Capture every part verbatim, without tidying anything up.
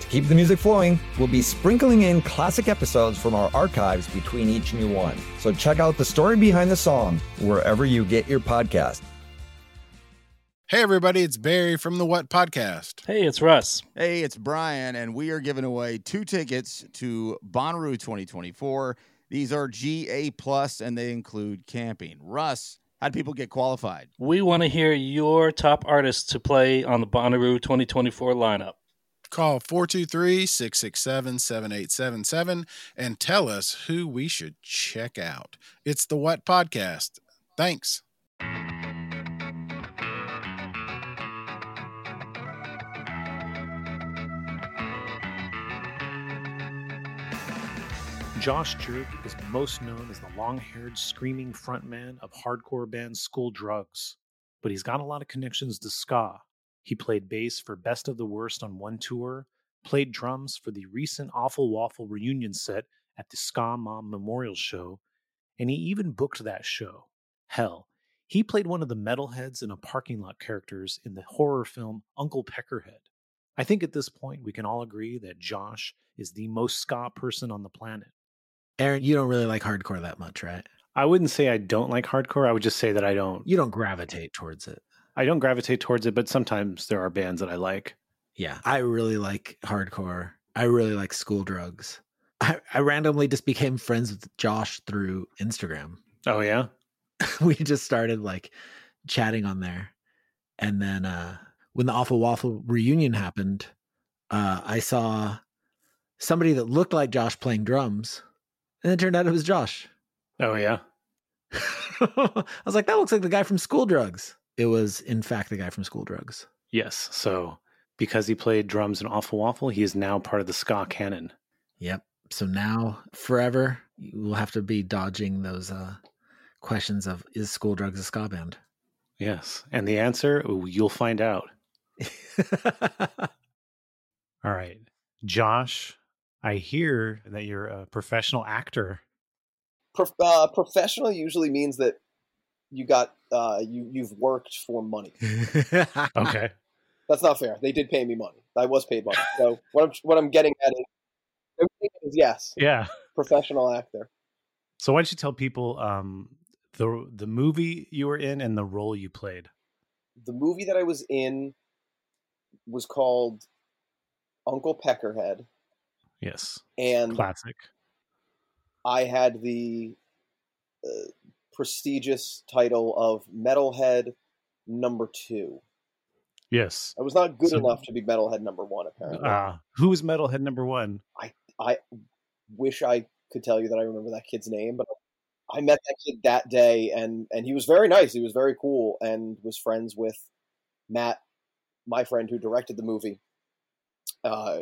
To keep the music flowing, we'll be sprinkling in classic episodes from our archives between each new one. So check out The Story Behind the Song wherever you get your podcast. Hey, everybody, it's Barry from The What Podcast. Hey, it's Russ. Hey, it's Brian, and we are giving away two tickets to Bonnaroo twenty twenty-four. These are G A plus, and they include camping. Russ, how do people get qualified? We want to hear your top artists to play on the Bonnaroo twenty twenty-four lineup. Call four two three, six six seven, seven eight seven seven and tell us who we should check out. It's The What Podcast. Thanks. Josh Jerk is most known as the long-haired, screaming frontman of hardcore band School Drugs, but he's got a lot of connections to ska. He played bass for Best of the Worst on one tour, played drums for the recent Awful Waffle reunion set at the Ska Mom Memorial Show, and he even booked that show. Hell, he played one of the metalheads in a parking lot characters in the horror film Uncle Peckerhead. I think at this point we can all agree that Josh is the most ska person on the planet. Aaron, you don't really like hardcore that much, right? I wouldn't say I don't like hardcore. I would just say that I don't. You don't gravitate towards it. I don't gravitate towards it, but sometimes there are bands that I like. Yeah, I really like hardcore. I really like School Drugs. I, I randomly just became friends with Josh through Instagram. Oh, yeah? We just started like chatting on there. And then uh, when the Awful Waffle reunion happened, uh, I saw somebody that looked like Josh playing drums. And it turned out it was Josh. Oh, yeah? I was like, that looks like the guy from School Drugs. It was, in fact, the guy from School Drugs. Yes. So because he played drums in Awful Waffle, he is now part of the ska canon. Yep. So now, forever, we'll have to be dodging those uh, questions of, is School Drugs a ska band? Yes. And the answer, you'll find out. All right. Josh, I hear that you're a professional actor. Pro- uh, professional usually means that you got uh you you've worked for money. Okay, that's not fair. They did pay me money. I was paid money. So what I'm what I'm getting at is, is yes, yeah, professional actor. So why don't you tell people um the the movie you were in and the role you played? The movie that I was in was called Uncle Peckerhead. Yes, and classic. I had the. Uh, prestigious title of Metalhead Number Two. Yes. I was not good so, enough to be Metalhead Number One, apparently. Uh, who is Metalhead Number One? I I wish I could tell you that I remember that kid's name, but I met that kid that day, and, and he was very nice. He was very cool and was friends with Matt, my friend who directed the movie, uh,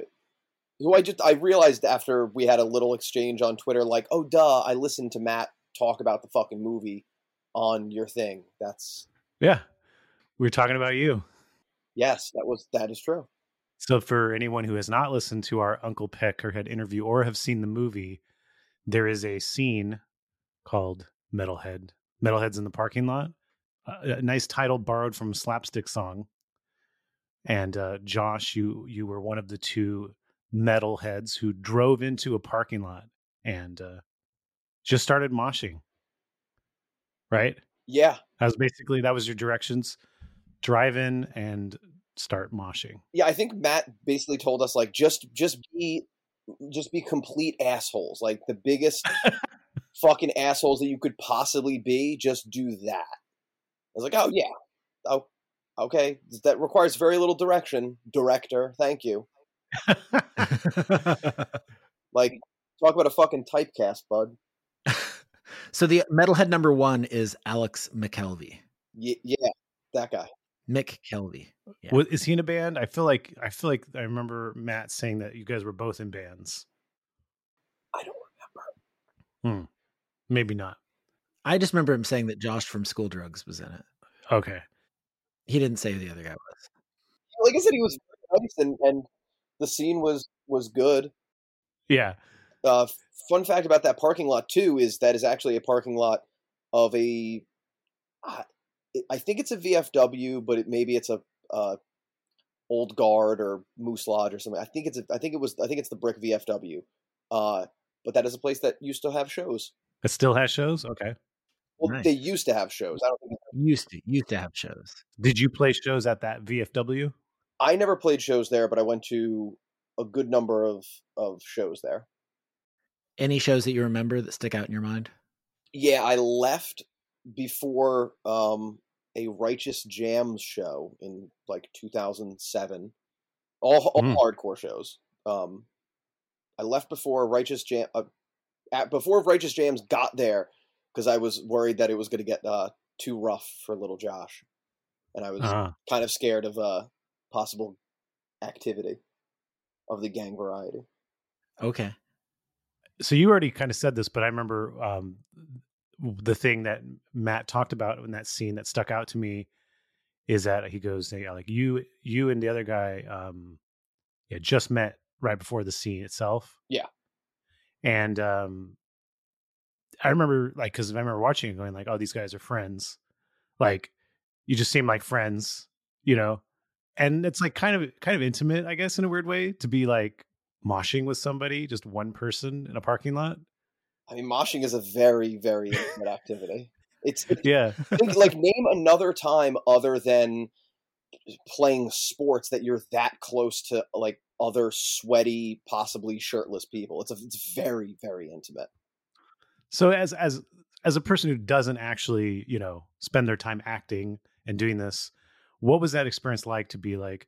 who I just I realized after we had a little exchange on Twitter, like, oh, duh, I listened to Matt talk about the fucking movie on your thing. That's yeah. We were talking about you. Yes, that was that is true. So for anyone who has not listened to our Uncle Peckerhead interview or have seen the movie, there is a scene called Metalhead. Metalhead's in the parking lot. Uh, a nice title borrowed from a slapstick song. And uh, Josh, you you were one of the two metalheads who drove into a parking lot and uh, just started moshing, right? Yeah. That was basically, that was your directions. Drive in and start moshing. Yeah, I think Matt basically told us, like, just just be just be complete assholes. Like, the biggest fucking assholes that you could possibly be, just do that. I was like, oh, yeah. Oh, okay. That requires very little direction. Director, thank you. Like, talk about a fucking typecast, bud. So the Metalhead Number One is Alex McKelvey. Yeah, yeah, that guy, McKelvey. Yeah. Well, is he in a band? I feel like I feel like I remember Matt saying that you guys were both in bands. I don't remember. Hmm. Maybe not. I just remember him saying that Josh from School Drugs was in it. Okay. He didn't say who the other guy was. Like I said, he was nice, and, and the scene was, was good. Yeah. Uh, fun fact about that parking lot, too, is that is actually a parking lot of a... Uh, I think it's a V F W, but it, maybe it's a uh, Old Guard or Moose Lodge or something. I think it's a, I think it was I think it's the Brick V F W. Uh, but that is a place that used to have shows. It still has shows? Okay. Well, nice. They used to have shows. I don't think used to used to have shows. Did you play shows at that V F W? I never played shows there, but I went to a good number of, of shows there. Any shows that you remember that stick out in your mind? Yeah, I left before um, a Righteous Jams show in like two thousand seven. All, all mm. hardcore shows. Um, I left before Righteous Jam uh, at before Righteous Jams got there because I was worried that it was going to get uh, too rough for little Josh, and I was uh-huh. kind of scared of uh, possible activity of the gang variety. Okay. So you already kind of said this, but I remember um, the thing that Matt talked about in that scene that stuck out to me is that he goes, yeah, like you, you and the other guy um, yeah, just met right before the scene itself. Yeah. And um, I remember like, cause I remember watching it going like, oh, these guys are friends. Like you just seem like friends, you know? And it's like kind of, kind of intimate, I guess, in a weird way to be like, moshing with somebody, just one person in a parking lot. I mean, moshing is a very, very intimate activity. It's, it's yeah. Think, like, name another time other than playing sports that you're that close to like other sweaty, possibly shirtless people. It's a, it's very, very intimate. So, as as as a person who doesn't actually, you know, spend their time acting and doing this, what was that experience like to be like,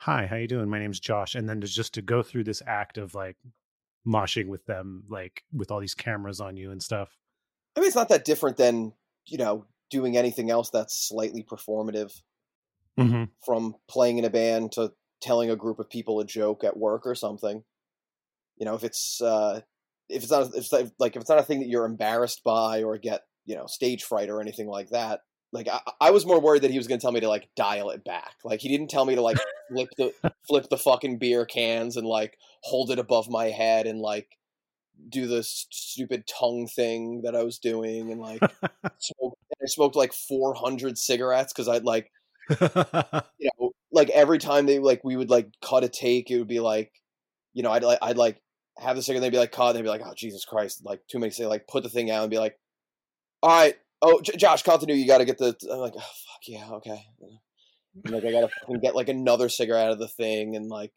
hi, how you doing? My name's Josh. And then just to go through this act of like moshing with them, like with all these cameras on you and stuff. I mean, it's not that different than, you know, doing anything else that's slightly performative, mm-hmm. from playing in a band to telling a group of people a joke at work or something. You know, if it's, uh, if it's not, if it's like, if it's not a thing that you're embarrassed by or get, you know, stage fright or anything like that. Like I, I was more worried that he was going to tell me to like dial it back. Like he didn't tell me to like flip the flip the fucking beer cans and like hold it above my head and like do the stupid tongue thing that I was doing and like smoked, I smoked like four hundred cigarettes because I'd like, you know, like every time they like we would like cut a take, it would be like, you know, I'd like I'd like have the cigarette, they'd be like caught, they'd be like, oh Jesus Christ, like too many. Say like put the thing out and be like, all right. Oh, J- Josh, continue. You got to get the. I'm like, oh, fuck yeah, okay. And like, I got to fucking get like another cigarette out of the thing, and like,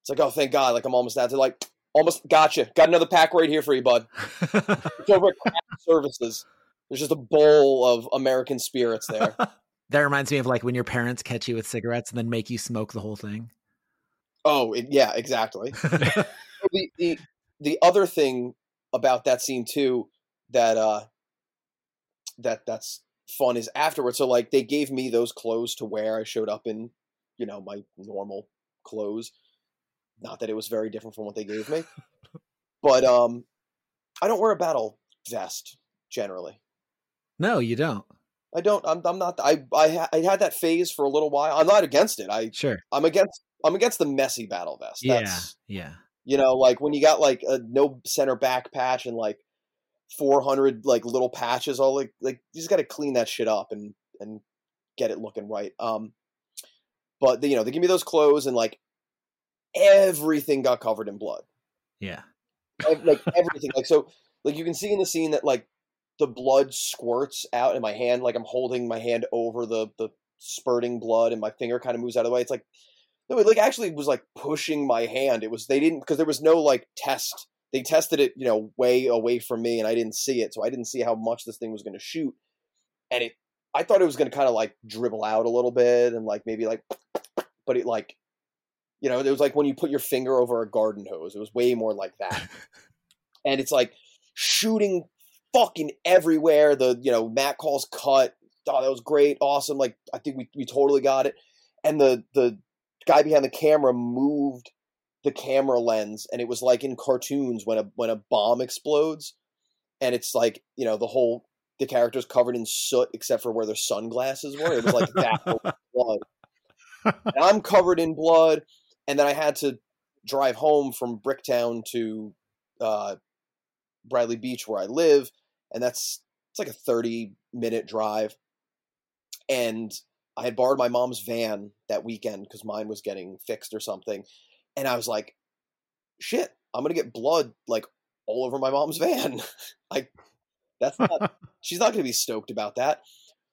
it's like, oh, thank God, like I'm almost out. They're like, almost gotcha. Got another pack right here for you, bud. It's over at Craft Services. There's just a bowl of American spirits there. That reminds me of like when your parents catch you with cigarettes and then make you smoke the whole thing. Oh it, yeah, exactly. the, the the other thing about that scene too that. uh that that's fun is afterwards. So like they gave me those clothes to wear. I showed up in, you know, my normal clothes. Not that it was very different from what they gave me, but um, I don't wear a battle vest generally. No, you don't. I don't. I'm, I'm not, I, I, I had that phase for a little while. I'm not against it. I sure I'm against, I'm against the messy battle vest. That's, yeah. Yeah. You know, like when you got like a no center back patch and like, four hundred like little patches all like like you just got to clean that shit up and and get it looking right. Um but they, you know, they give me those clothes and like everything got covered in blood. Yeah. Like everything. Like so like you can see in the scene that like the blood squirts out in my hand, like I'm holding my hand over the the spurting blood and my finger kind of moves out of the way. It's like no, it like actually was like pushing my hand. It was they didn't because there was no like test. They tested it, you know, way away from me and I didn't see it. So I didn't see how much this thing was going to shoot. And it, I thought it was going to kind of like dribble out a little bit and like maybe like, but it like, you know, it was like when you put your finger over a garden hose, it was way more like that. And it's like shooting fucking everywhere. The, you know, Matt calls cut. Oh, that was great. Awesome. Like, I think we, we totally got it. And the, the guy behind the camera moved the camera lens, and it was like in cartoons when a when a bomb explodes, and it's like, you know, the whole the characters covered in soot except for where their sunglasses were. It was like that blood. And I'm covered in blood, and then I had to drive home from Bricktown to uh, Bradley Beach, where I live, and that's it's like a thirty minute drive. And I had borrowed my mom's van that weekend because mine was getting fixed or something, and I was like, "Shit, I'm gonna get blood like all over my mom's van." Like, that's not. She's not gonna be stoked about that.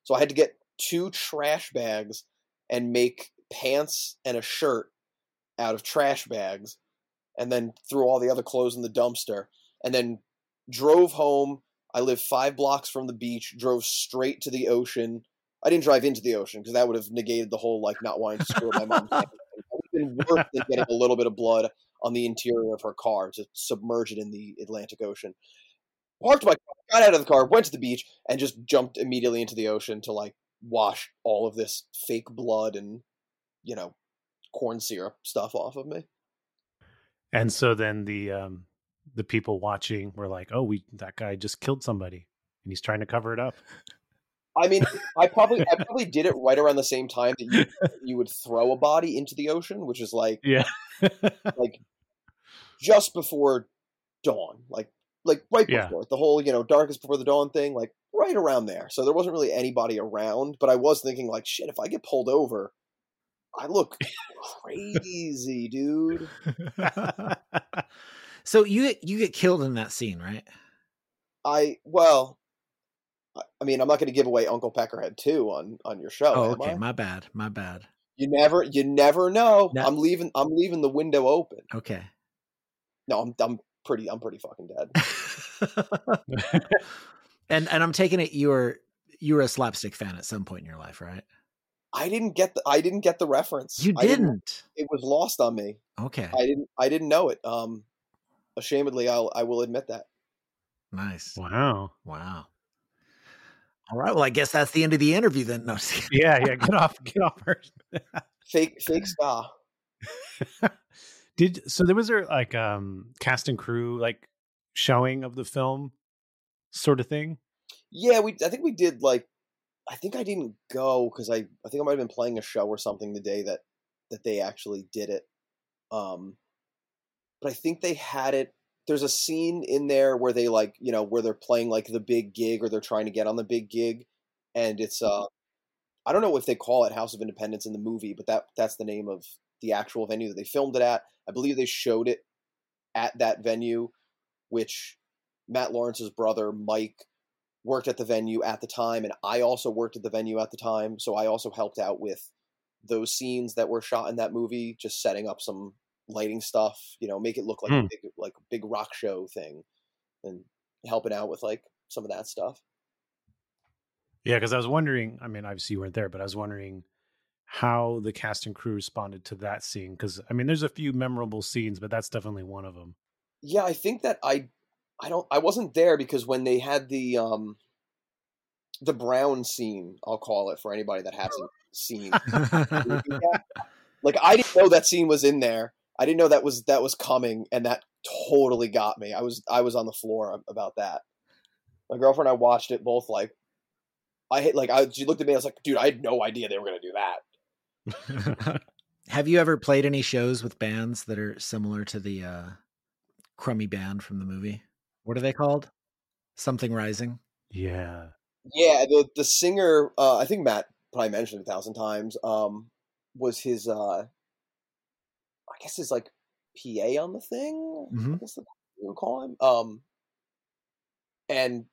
So I had to get two trash bags and make pants and a shirt out of trash bags, and then threw all the other clothes in the dumpster, and then drove home. I lived five blocks from the beach, drove straight to the ocean. I didn't drive into the ocean because that would have negated the whole, like, not wanting to screw my mom. It would have been worse than getting a little bit of blood on the interior of her car to submerge it in the Atlantic Ocean. Parked my car, got out of the car, went to the beach, and just jumped immediately into the ocean to, like, wash all of this fake blood and, you know, corn syrup stuff off of me. And so then the um, the people watching were like, "Oh, we that guy just killed somebody, and he's trying to cover it up." I mean, I probably I probably did it right around the same time that you, you would throw a body into the ocean, which is like, yeah, like just before dawn, like like right before yeah. the whole, you know, darkest before the dawn thing, like right around there. So there wasn't really anybody around, but I was thinking like, shit, if I get pulled over, I look crazy, dude. So you you get killed in that scene, right? I well. I mean, I'm not going to give away Uncle Peckerhead two on, on your show. Oh, okay, my bad, my bad. You never, you never know. No. I'm leaving. I'm leaving the window open. Okay. No, I'm I'm pretty I'm pretty fucking dead. and and I'm taking it you were you were a slapstick fan at some point in your life, right? I didn't get the I didn't get the reference. You didn't. didn't it was lost on me. Okay. I didn't I didn't know it. Um, ashamedly, I'll I will admit that. Nice. Wow. Wow. All right. Well, I guess that's the end of the interview then. No. Yeah. Yeah. Get off. Get off. fake, fake star. Did, so there was there like um cast and crew, like showing of the film sort of thing. Yeah. We, I think we did like, I think I didn't go cause I, I think I might've been playing a show or something the day that, that they actually did it. Um, but I think they had it. There's a scene in there where they like, you know, where they're playing like the big gig or they're trying to get on the big gig. And it's, uh, I don't know if they call it House of Independence in the movie, but that that's the name of the actual venue that they filmed it at. I believe they showed it at that venue, which Matt Lawrence's brother, Mike, worked at the venue at the time. And I also worked at the venue at the time. So I also helped out with those scenes that were shot in that movie, just setting up some lighting stuff, you know, make it look like mm. a big, like a big rock show thing, and helping out with like some of that stuff. Yeah, because I was wondering. I mean, obviously you weren't there, but I was wondering how the cast and crew responded to that scene. Because I mean, there's a few memorable scenes, but that's definitely one of them. Yeah, I think that I, I don't, I wasn't there because when they had the um, the Brown scene, I'll call it for anybody that hasn't seen. Like I didn't know that scene was in there. I didn't know that was that was coming, and that totally got me. I was I was on the floor about that. My girlfriend and I watched it both. Like, I hit like I she looked at me. I was like, dude, I had no idea they were gonna do that. Have you ever played any shows with bands that are similar to the uh, crummy band from the movie? What are they called? Something Rising. Yeah. Yeah. The the singer, uh, I think Matt probably mentioned it a thousand times. Um, was his. Uh, I guess it's like P A on the thing. Mm-hmm. I guess that's what you would call him. Um, and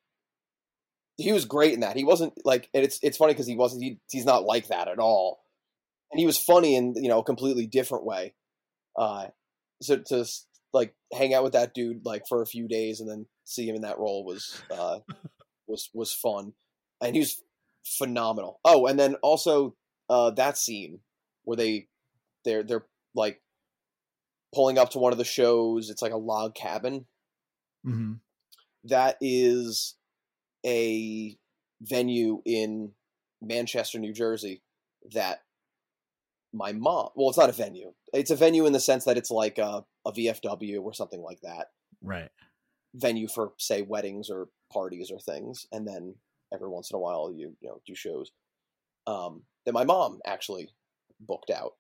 he was great in that. He wasn't like, and it's it's funny because he wasn't. He, he's not like that at all. And he was funny in, you know, a completely different way. Uh, so to like hang out with that dude like for a few days and then see him in that role was uh, was was fun. And he was phenomenal. Oh, and then also uh, that scene where they they're they're like. Pulling up to one of the shows, it's like a log cabin. Mm-hmm. That is a venue in Manchester, New Jersey that my mom, well, it's not a venue. It's a venue in the sense that it's like a, a V F W or something like that. Right. Venue for say weddings or parties or things. And then every once in a while you, you know, do shows. Um, that my mom actually booked out.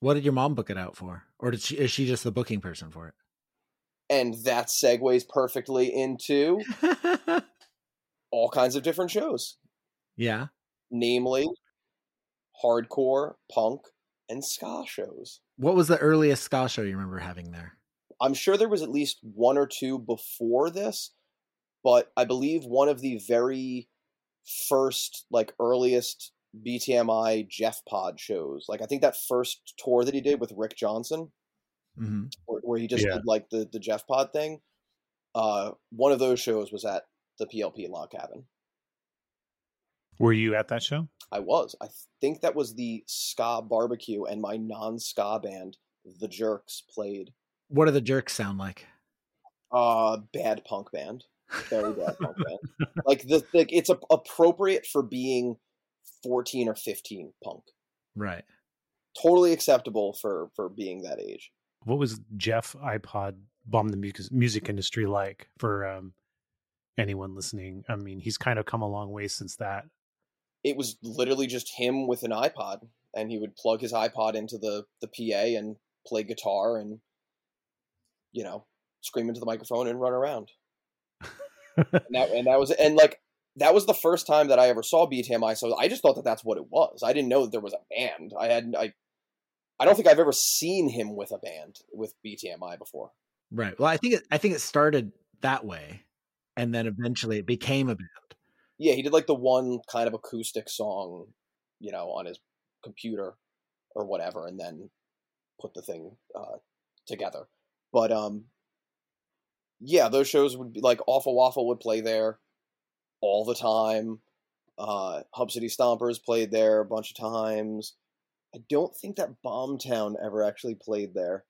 What did your mom book it out for? Or did she, is she just the booking person for it? And that segues perfectly into all kinds of different shows. Yeah. Namely, hardcore, punk, and ska shows. What was the earliest ska show you remember having there? I'm sure there was at least one or two before this, but I believe one of the very first, like, earliest B T M I Jeff Pod shows. Like, I think that first tour that he did with Rick Johnson, mm-hmm. where, where he just yeah. did, like, the, the Jeff Pod thing, uh, one of those shows was at the P L P Log Cabin. Were you at that show? I was. I think that was the ska barbecue, and my non-ska band, The Jerks, played. What do The Jerks sound like? Uh, bad punk band. Very bad punk band. Like, the, like it's a, appropriate for being fourteen or fifteen punk. Right. Totally acceptable for, for being that age. What was Jeff iPod Bomb the Music Industry like for um, anyone listening? I mean, he's kind of come a long way since that. It was literally just him with an iPod, and he would plug his iPod into the, the P A and play guitar and, you know, scream into the microphone and run around. and, that, and that was, and like, that was the first time that I ever saw B T M I. So I just thought that that's what it was. I didn't know that there was a band. I hadn't, I, I don't think I've ever seen him with a band with B T M I before. Right. Well, I think, it, I think it started that way. And then eventually it became a band. Yeah. He did like the one kind of acoustic song, you know, on his computer or whatever, and then put the thing uh, together. But, um, yeah, those shows would be like Awful Waffle would play there all the time. Uh, Hub City Stompers played there a bunch of times. I don't think that Bombtown ever actually played there.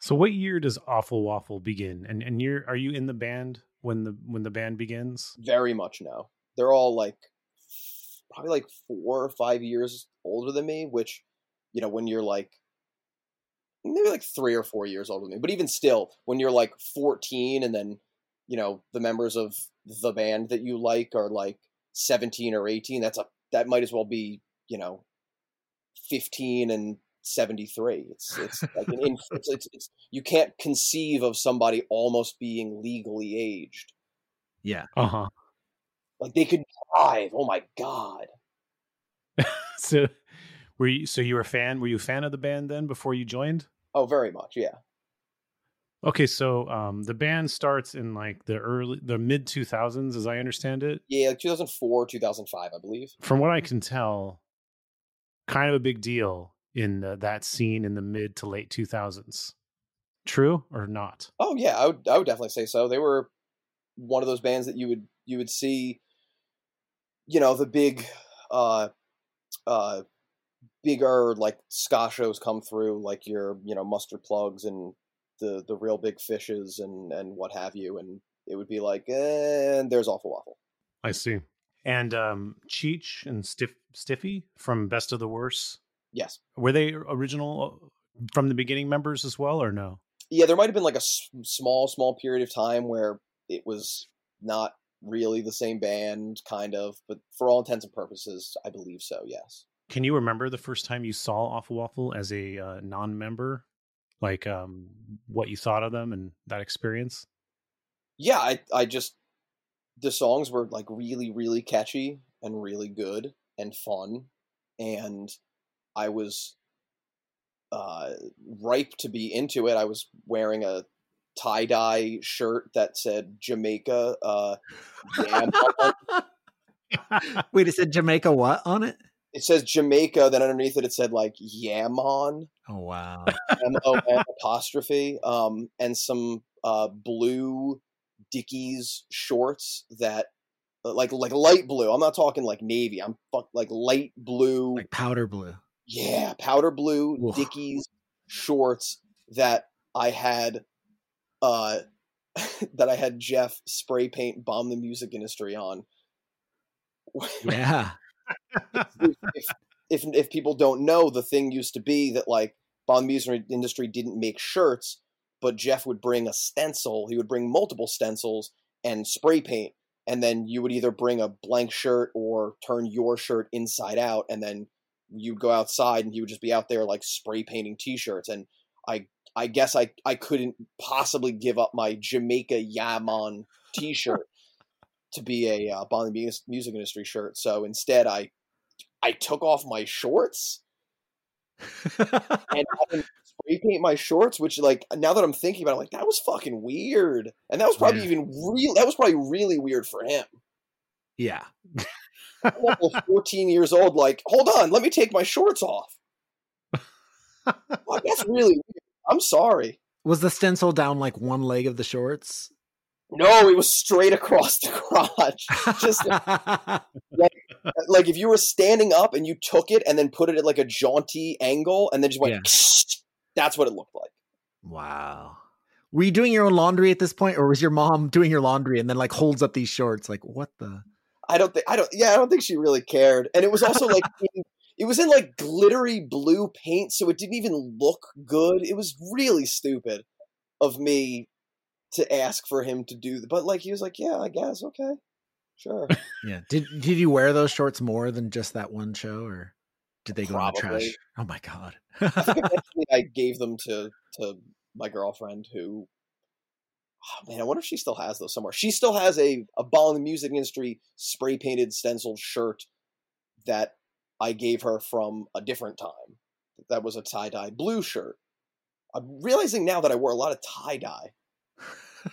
So what year does Awful Waffle begin? And and you're, are you in the band when the, when the band begins? Very much no. They're all like probably like four or five years older than me, which, you know, when you're like, maybe like three or four years older than me, but even still, when you're like fourteen and then, you know, the members of the band that you like are like seventeen or eighteen, that's a, that might as well be, you know, fifteen and seventy-three. It's, it's like an inf- it's, it's, it's, you can't conceive of somebody almost being legally aged. Yeah. Uh-huh. Like they could drive. Oh my God. So Were you, so you were a fan? Were you a fan of the band then before you joined? Oh, very much, yeah. Okay, so um, the band starts in like the early, the mid two thousands, as I understand it. Yeah, like two thousand four, two thousand five, I believe. From what I can tell, kind of a big deal in the, that scene in the mid to late two thousands. True or not? Oh yeah, I would, I would definitely say so. They were one of those bands that you would, you would see, you know, the big, uh, uh. bigger like ska shows come through, like your, you know, Mustard Plugs and the the Real Big Fishes and and what have you, and it would be like, and there's Awful Waffle. I see. And um Cheech and Stiff Stiffy from Best of the Worst. Yes. Were they original from the beginning members as well, or no? Yeah, there might have been like a s- small small period of time where it was not really the same band, kind of, but for all intents and purposes, I believe so. Yes. Can you remember the first time you saw Awful Waffle as a uh, non-member? Like um, what you thought of them and that experience? Yeah, I, I just, the songs were like really, really catchy and really good and fun. And I was uh, ripe to be into it. I was wearing a tie-dye shirt that said Jamaica. Uh, Wait, it said Jamaica what on it? It says Jamaica, then underneath it, it said like Yamon. Oh, wow. M O N apostrophe. Um, and some uh, blue Dickies shorts that like like light blue. I'm not talking like navy. I'm fuck, like light blue. Like powder blue. Yeah, powder blue. Whoa. Dickies shorts that I had uh, that I had Jeff spray paint Bomb the Music Industry on. Yeah. if, if if people don't know, the thing used to be that like Bomb the Music Industry didn't make shirts, but Jeff would bring a stencil. He would bring multiple stencils and spray paint, and then you would either bring a blank shirt or turn your shirt inside out, and then you'd go outside and he would just be out there like spray painting t-shirts. And I I guess I, I couldn't possibly give up my Jamaica Yaman t-shirt to be a uh, Bomb the Music Industry shirt. So instead I I took off my shorts and spray paint my shorts, which, like, now that I'm thinking about it, I'm like, that was fucking weird. And that was probably yeah. even real. That was probably really weird for him. Yeah. I'm almost fourteen years old. Like, hold on, let me take my shorts off. Well, that's really weird. I'm sorry. Was the stencil down like one leg of the shorts? No, it was straight across the crotch. Just like, like, like if you were standing up and you took it and then put it at like a jaunty angle and then just went, yeah. that's what it looked like. Wow. Were you doing your own laundry at this point, or was your mom doing your laundry and then like holds up these shorts? Like, what the? I don't think, I don't, yeah, I don't think she really cared. And it was also like, in, it was in like glittery blue paint, so it didn't even look good. It was really stupid of me to ask for him to do, but like, he was like, yeah, I guess. Okay, sure. Yeah. Did, did you wear those shorts more than just that one show, or did they go in the trash? Oh my God. I think eventually I gave them to, to my girlfriend who, oh man, I wonder if she still has those somewhere. She still has a, a Bomb the Music Industry spray painted stenciled shirt that I gave her from a different time. That was a tie dye blue shirt. I'm realizing now that I wore a lot of tie dye.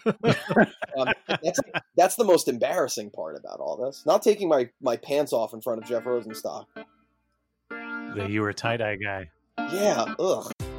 um, that's, that's the most embarrassing part about all this. Not taking my, my pants off in front of Jeff Rosenstock. That you were a tie-dye guy. Yeah, ugh.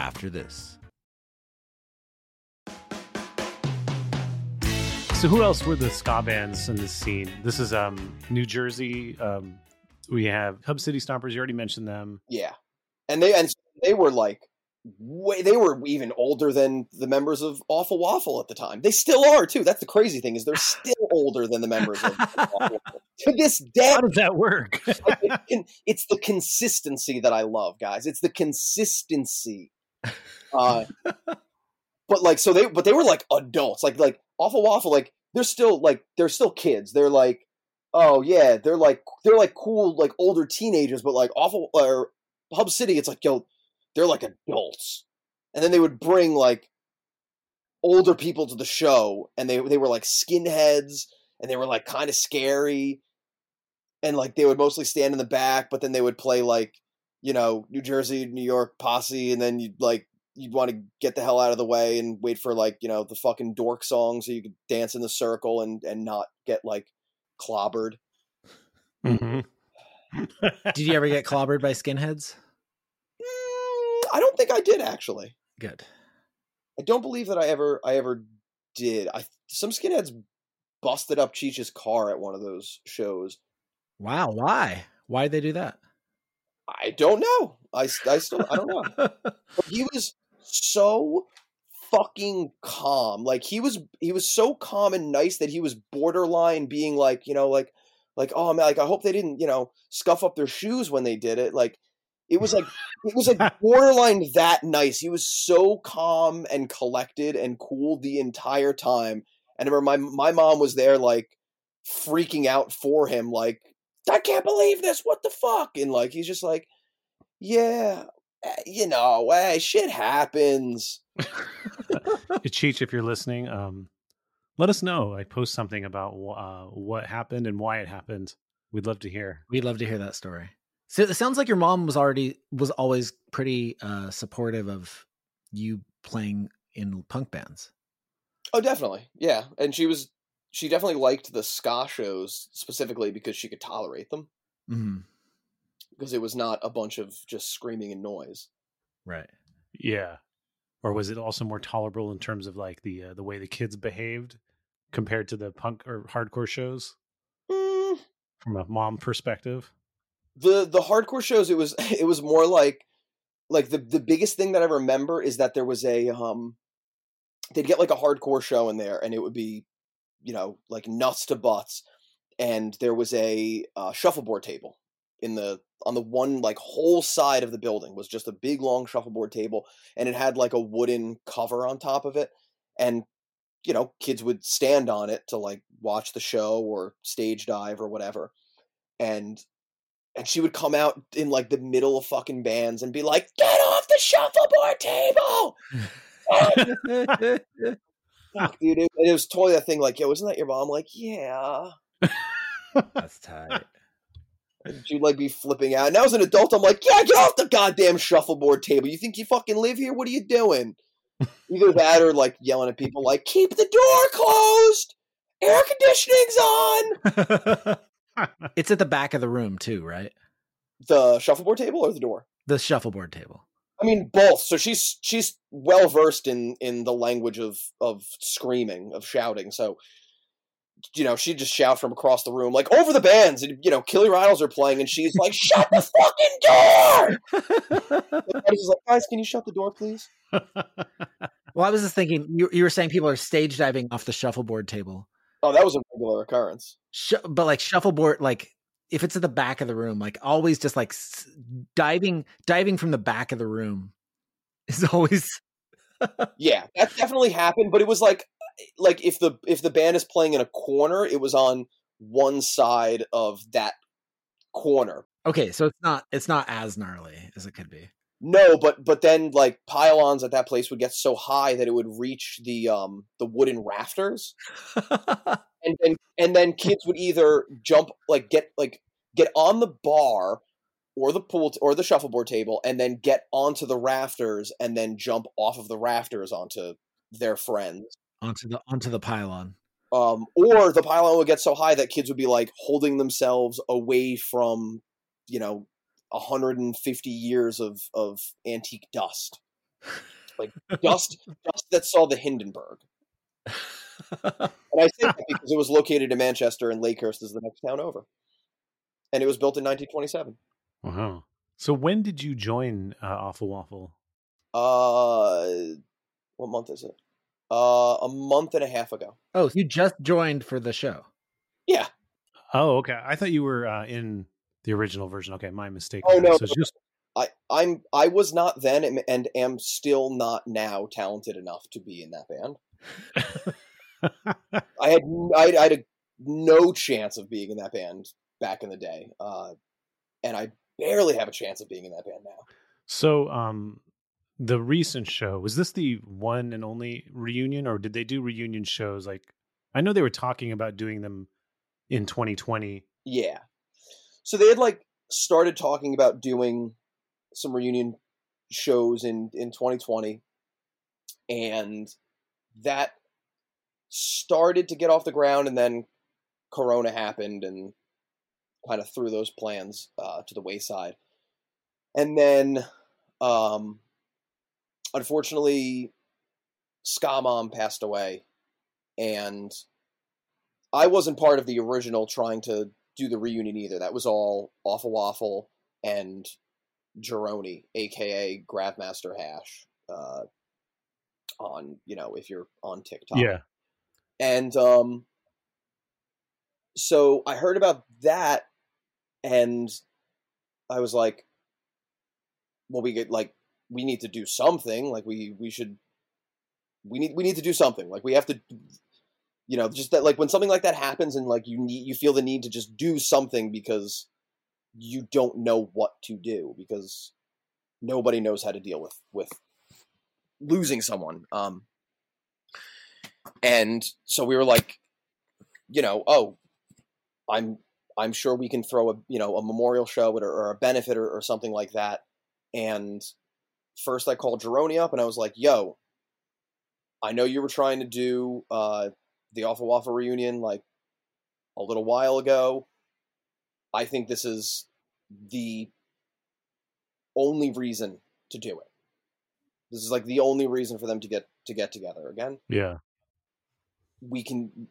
after this. So who else were the ska bands in this scene? This is um New Jersey. Um, we have Hub City Stompers. You already mentioned them. Yeah, and they and they were like way they were even older than the members of Awful Waffle at the time. They still are too. That's the crazy thing, is they're still older than the members of Awful Waffle to this day. How does that work? It's the consistency that I love, guys. It's the consistency. uh but like so they but they were like adults, like like Awful Waffle, like they're still like they're still kids. They're like, oh yeah, they're like they're like cool, like older teenagers, but like Awful or Hub City, it's like, yo, they're like adults. And then they would bring like older people to the show, and they they were like skinheads, and they were like kind of scary, and like they would mostly stand in the back, but then they would play like, you know, New Jersey, New York posse, and then you'd like you'd want to get the hell out of the way and wait for like, you know, the fucking dork song so you could dance in the circle and and not get like clobbered. Mm-hmm. Did you ever get clobbered by skinheads? Mm, I don't think I did, actually. Good. I don't believe that I ever I ever did. I some skinheads busted up Cheech's car at one of those shows. Wow, why? Why did they do that? I don't know. I, I still, I don't know. But he was so fucking calm. Like he was, he was so calm and nice that he was borderline being like, you know, like, like, oh man, like I hope they didn't, you know, scuff up their shoes when they did it. Like it was like, it was like borderline that nice. He was so calm and collected and cool the entire time. And I remember my, my mom was there like freaking out for him. Like, I can't believe this. What the fuck? And like, he's just like, yeah, you know, hey, shit happens. Cheech, if you're listening, um, let us know. I post something about uh, what happened and why it happened. We'd love to hear. We'd love to hear that story. So it sounds like your mom was already was always pretty uh, supportive of you playing in punk bands. Oh, definitely. Yeah. And she was she definitely liked the ska shows specifically because she could tolerate them. Mm-hmm. Because it was not a bunch of just screaming and noise. Right. Yeah. Or was it also more tolerable in terms of like the uh, the way the kids behaved compared to the punk or hardcore shows? Mm. From a mom perspective? The the hardcore shows, it was it was more like like the, the biggest thing that I remember is that there was a um they'd get like a hardcore show in there and it would be, you know, like nuts to butts, and there was a uh, shuffleboard table in the on the one like whole side of the building was just a big long shuffleboard table, and it had like a wooden cover on top of it, and you know, kids would stand on it to like watch the show or stage dive or whatever. And And she would come out in like the middle of fucking bands and be like, "Get off the shuffleboard table!" Fuck, dude, it, it was totally that thing. Like, yo, isn't that your mom? Like, yeah, that's tight. And she'd like be flipping out. Now as an adult, I'm like, yeah, get off the goddamn shuffleboard table. You think you fucking live here? What are you doing? Either that or like yelling at people, like, keep the door closed. Air conditioning's on. It's at the back of the room too, right? The shuffleboard table or the door? The shuffleboard table. I mean, both. So she's she's well versed in in the language of of screaming, of shouting. So, you know, she'd just shout from across the room, like, over the bands, and you know, Killy Rydles are playing, and she's like, shut the fucking door! Everybody's like, guys, can you shut the door, please? Well, I was just thinking, you, you were saying people are stage diving off the shuffleboard table. Oh, that was a regular occurrence. Sh- but like shuffleboard, like if it's at the back of the room, like always just like s- diving, diving from the back of the room is always. Yeah, that definitely happened. But it was like, like if the, if the band is playing in a corner, it was on one side of that corner. Okay. So it's not, it's not as gnarly as it could be. No, but, but then like pylons at that place would get so high that it would reach the, um, the wooden rafters. And then, and then kids would either jump, like get, like get on the bar or the pool t- or the shuffleboard table, and then get onto the rafters and then jump off of the rafters onto their friends. Onto the, onto the pylon. Um, or the pylon would get so high that kids would be like holding themselves away from, you know, one hundred fifty years of, of antique dust, like dust, dust that saw the Hindenburg. And I say that because it was located in Manchester, and Lakehurst is the next town over. And it was built in nineteen twenty-seven. Wow. So when did you join uh, Awful Waffle? Uh, what month is it? Uh, a month and a half ago. Oh, so you just joined for the show. Yeah. Oh, okay. I thought you were uh, in... the original version. Okay, my mistake. Oh no, so no, just... I, I'm I was not then and, and am still not now talented enough to be in that band. I had I, I had a, no chance of being in that band back in the day, uh, and I barely have a chance of being in that band now. So, um, the recent show, was this the one and only reunion, or did they do reunion shows? Like, I know they were talking about doing them in twenty twenty. Yeah. So they had like started talking about doing some reunion shows in, in twenty twenty, and that started to get off the ground, and then Corona happened and kind of threw those plans uh, to the wayside. And then, um, unfortunately, Ska Mom passed away, and I wasn't part of the original trying to do the reunion either. That was all Awful Waffle and Jeroni, aka Gravmaster Hash, uh on, you know, if you're on TikTok. Yeah. And um, so I heard about that and I was like, well, we get like, we need to do something. Like we, we should, we need, we need to do something. Like we have to, you know, just that, like when something like that happens and like you need, you feel the need to just do something because you don't know what to do because nobody knows how to deal with, with losing someone. Um, and so we were like, you know, oh, I'm, I'm sure we can throw a, you know, a memorial show or, or a benefit or, or something like that. And first I called Jeroni up and I was like, yo, I know you were trying to do uh, the Awful Waffle reunion like a little while ago. I think this is the only reason to do it. This is like the only reason for them to get to get together again. Yeah. We can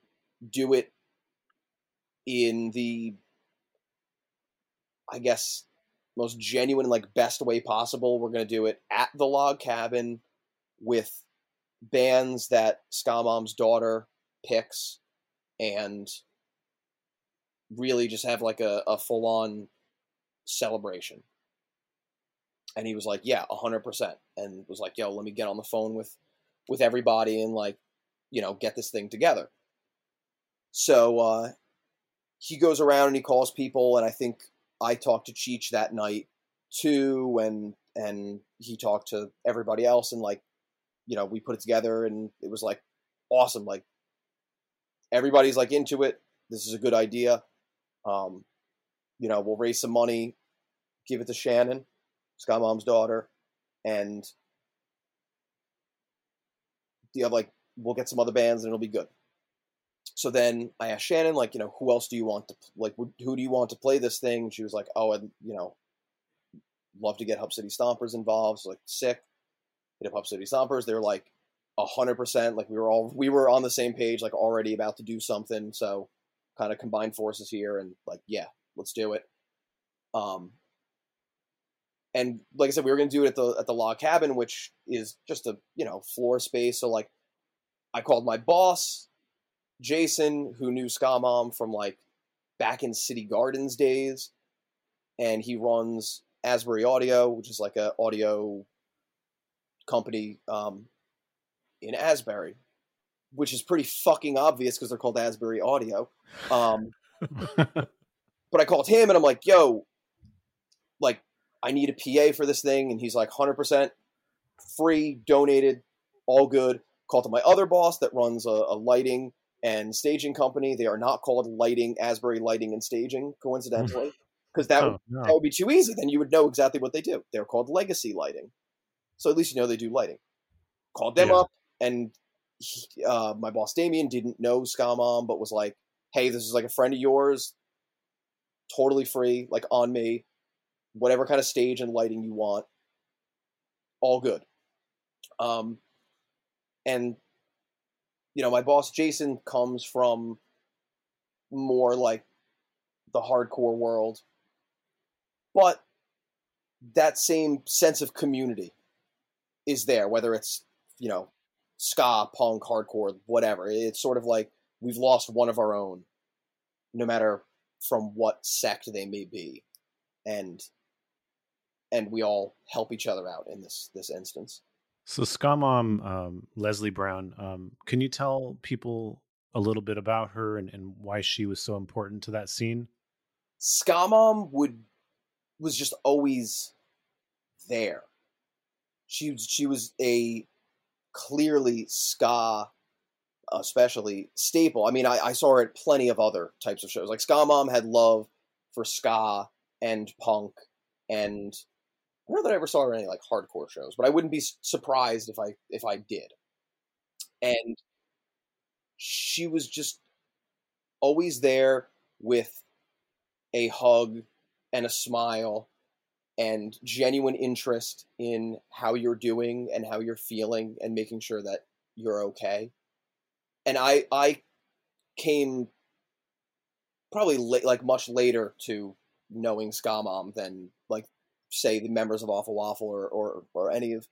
do it in the, I guess, most genuine, like, best way possible. We're going to do it at the Log Cabin with bands that Ska Mom's daughter picks and really just have, like, a, a full-on celebration. And he was like, yeah, one hundred percent. And was like, yo, let me get on the phone with, with everybody and, like, you know, get this thing together. So uh, he goes around and he calls people, and I think I talked to Cheech that night too, and and he talked to everybody else, and like, you know, we put it together, and it was like awesome. Like everybody's like into it. This is a good idea. Um, you know, we'll raise some money, give it to Shannon, Sky Mom's daughter, and you know, like we'll get some other bands, and it'll be good. So then I asked Shannon, like, you know, who else do you want to, like, who do you want to play this thing? And she was like, oh, I'd, you know, love to get Hub City Stompers involved. So like, sick. Hit up Hub City Stompers. They're like one hundred percent. Like, we were all, we were on the same page, like, already about to do something. So kind of combined forces here and, like, yeah, let's do it. Um, and like I said, we were going to do it at the, at the Log Cabin, which is just a, you know, floor space. So, like, I called my boss, Jason, who knew Ska Mom from like back in City Gardens days, and he runs Asbury Audio, which is like a audio company um, in Asbury, which is pretty fucking obvious because they're called Asbury Audio. Um, but I called him and I'm like, yo, like I need a P A for this thing. And he's like one hundred percent free, donated, all good. Called to my other boss that runs a, a lighting and staging company. They are not called Lighting, Asbury Lighting and Staging, coincidentally, because that, oh, no. that would be too easy. Then you would know exactly what they do. They're called Legacy Lighting. So at least you know they do lighting. Called them yeah. up, and he, uh, my boss Damien didn't know Ska Mom, but was like, hey, this is like a friend of yours, totally free, like on me, whatever kind of stage and lighting you want, all good. Um, And, you know, my boss, Jason, comes from more like the hardcore world, but that same sense of community is there, whether it's, you know, ska, punk, hardcore, whatever. It's sort of like we've lost one of our own, no matter from what sect they may be. And, and we all help each other out in this, this instance. So Ska Mom, um, Leslie Brown, um, can you tell people a little bit about her and, and why she was so important to that scene? Ska Mom would, was just always there. She, she was a clearly ska, especially, staple. I mean, I, I saw her at plenty of other types of shows. Like Ska Mom had love for ska and punk and... I don't know that I ever saw her in any like hardcore shows, but I wouldn't be surprised if I if I did. And she was just always there with a hug and a smile and genuine interest in how you're doing and how you're feeling and making sure that you're okay. And I I came probably la- like much later to knowing Ska Mom than like say the members of Awful Waffle or, or, or any of,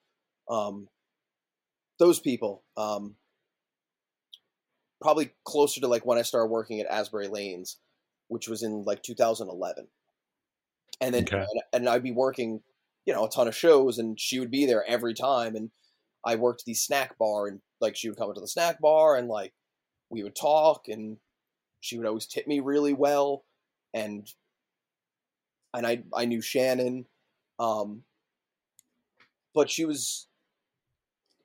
um, those people, um, probably closer to like when I started working at Asbury Lanes, which was in like two thousand eleven. And then, okay. and, and I'd be working, you know, a ton of shows, and she would be there every time. And I worked the snack bar, and like, she would come into the snack bar, and like, we would talk, and she would always tip me really well. And, and I, I knew Shannon, um, but she was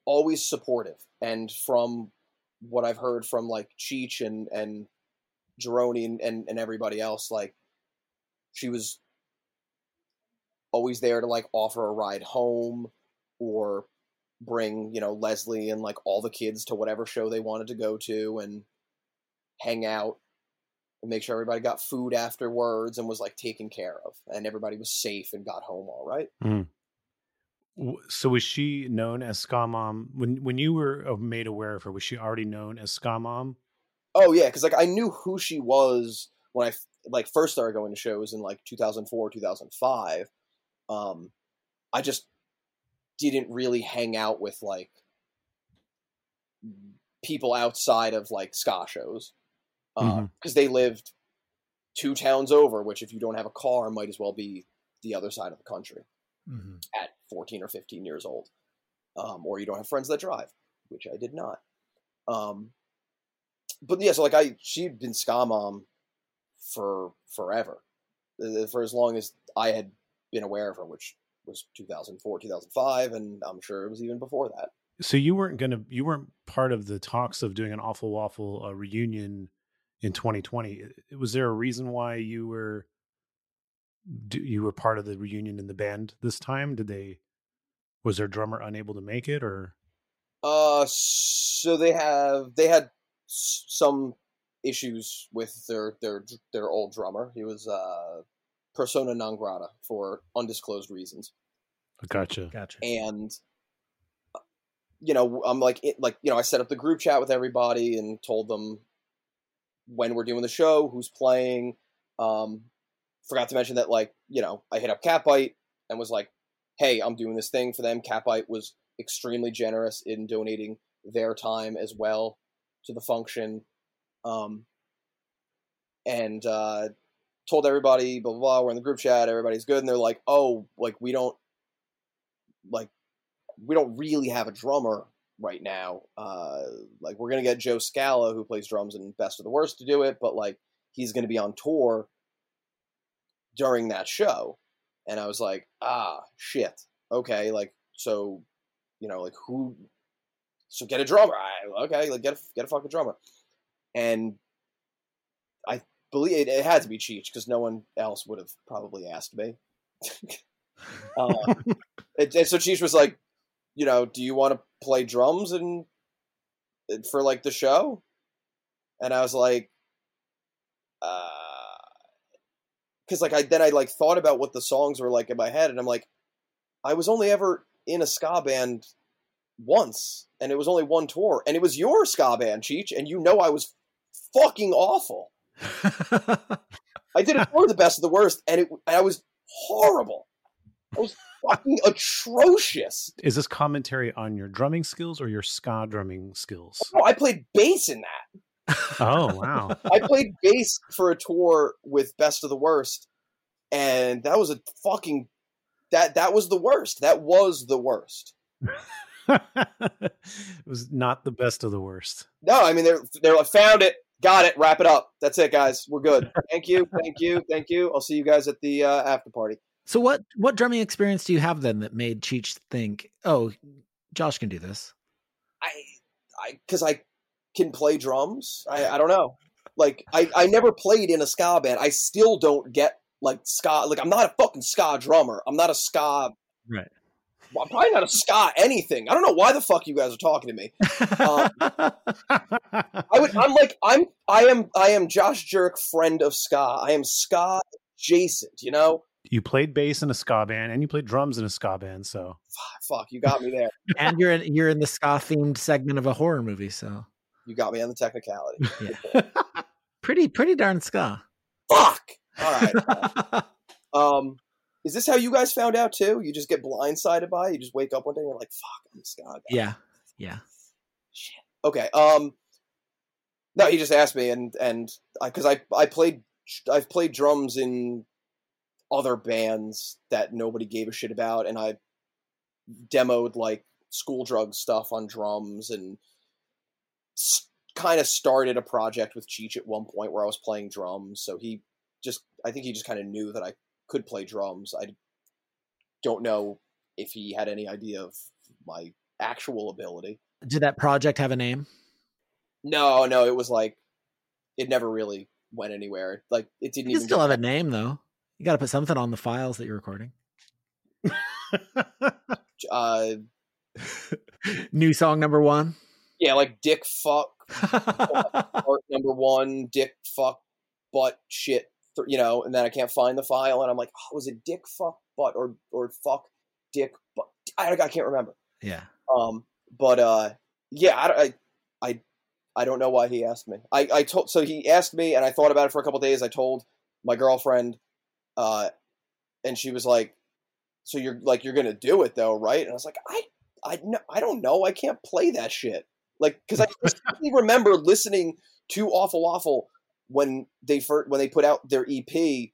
always supportive. And from what I've heard from like Cheech and, and Jeroni and, and, and everybody else, like, she was always there to like offer a ride home or bring, you know, Leslie and like all the kids to whatever show they wanted to go to and hang out and make sure everybody got food afterwards and was like taken care of and everybody was safe and got home all right. Mm. So was she known as Ska Mom when, when you were made aware of her? Was she already known as Ska Mom? Oh yeah. Cause like I knew who she was when I like first started going to shows in like two thousand four, two thousand five. Um, I just didn't really hang out with like people outside of like ska shows. Uh, mm-hmm. Cause they lived two towns over, which if you don't have a car, might as well be the other side of the country. Mm-hmm. At fourteen or fifteen years old. Um, or you don't have friends that drive, which I did not. Um, but yeah, so like I, she'd been Ska Mom for forever, for as long as I had been aware of her, which was two thousand four, two thousand five. And I'm sure it was even before that. So you weren't going to, you weren't part of the talks of doing an Awful Waffle uh, reunion in twenty twenty. Was there a reason why you were, Do, you were part of the reunion in the band this time? Did they, was their drummer unable to make it or? Uh, so they have, they had s- some issues with their, their, their old drummer. He was uh persona non grata for undisclosed reasons. Gotcha. Gotcha. And, you know, I'm like, it, like, you know, I set up the group chat with everybody and told them when we're doing the show, who's playing, um, forgot to mention that, like, you know, I hit up Catbite and was like, hey, I'm doing this thing for them. Catbite was extremely generous in donating their time as well to the function. Um, and uh, told everybody, blah, blah, blah, we're in the group chat, everybody's good. And they're like, oh, like, we don't, like, we don't really have a drummer right now. Uh, like, we're going to get Joe Scala, who plays drums in Best of the Worst, to do it. But, like, he's going to be on tour during that show. And I was like, ah, shit. Okay. Like, so, you know, like who, so get a drummer. I, okay. Like get a, get a fucking drummer. And I believe it, it had to be Cheech, cause no one else would have probably asked me. uh, and, and so Cheech was like, you know, do you want to play drums and for like the show? And I was like, uh, Cause like I, then I like thought about what the songs were like in my head and I'm like, I was only ever in a ska band once and it was only one tour and it was your ska band, Cheech. And you know, I was fucking awful. I did it for the Best of the Worst and it, and I was horrible. I was fucking atrocious. Is this commentary on your drumming skills or your ska drumming skills? Oh, I played bass in that. Oh, wow. I played bass for a tour with Best of the Worst, and that was a fucking, that that was the worst. That was the worst. It was not the Best of the Worst. No, I mean, they're, they're like, found it, got it, wrap it up. That's it, guys. We're good. Thank you, thank you, thank you. I'll see you guys at the uh, after party. So what, what drumming experience do you have then that made Cheech think, oh, Josh can do this? I, I, because I, can play drums. I, I don't know. Like I, I never played in a ska band. I still don't get like ska. Like I'm not a fucking ska drummer. I'm not a ska. Right. Well, I'm probably not a ska anything. I don't know why the fuck you guys are talking to me. Um, I would. I'm like. I'm. I am. I am Josh Jerk, friend of ska. I am ska adjacent. You know. You played bass in a ska band and you played drums in a ska band. So fuck, you got me there. And you're in, you're in the ska themed segment of a horror movie. So. You got me on the technicality. Yeah. pretty, pretty darn ska. Fuck. All right. um, is this how you guys found out too? You just get blindsided by it? You just wake up one day and you're like, fuck, I'm ska guy. Yeah. Yeah. Shit. Okay. Um. No, he just asked me, and and because I, I I played I've played drums in other bands that nobody gave a shit about, and I demoed like School Drugs stuff on drums, and st- kind of started a project with Cheech at one point where I was playing drums. So he just I think he just kind of knew that I could play drums. I don't know if he had any idea of my actual ability. Did that project have a name? No, no, it was like, it never really went anywhere. Like, it didn't you even. You still get... have a name, though. You got to put something on the files that you're recording. uh, New song number one? Yeah, like Dick Fuck, Part number one, Dick Fuck, Butt, Shit, you know, and then I can't find the file, and I'm like, oh, was it Dick Fuck, Butt, or, or Fuck, Dick, Butt? I, I can't remember. Yeah. Um, But, uh, yeah, I, I, I I don't know why he asked me. I, I told, so he asked me and I thought about it for a couple of days. I told my girlfriend, uh, and she was like, so you're like, you're going to do it though. Right. And I was like, I, I no, I don't know. I can't play that shit. Like, cause I remember listening to Awful Waffle when they first, when they put out their E P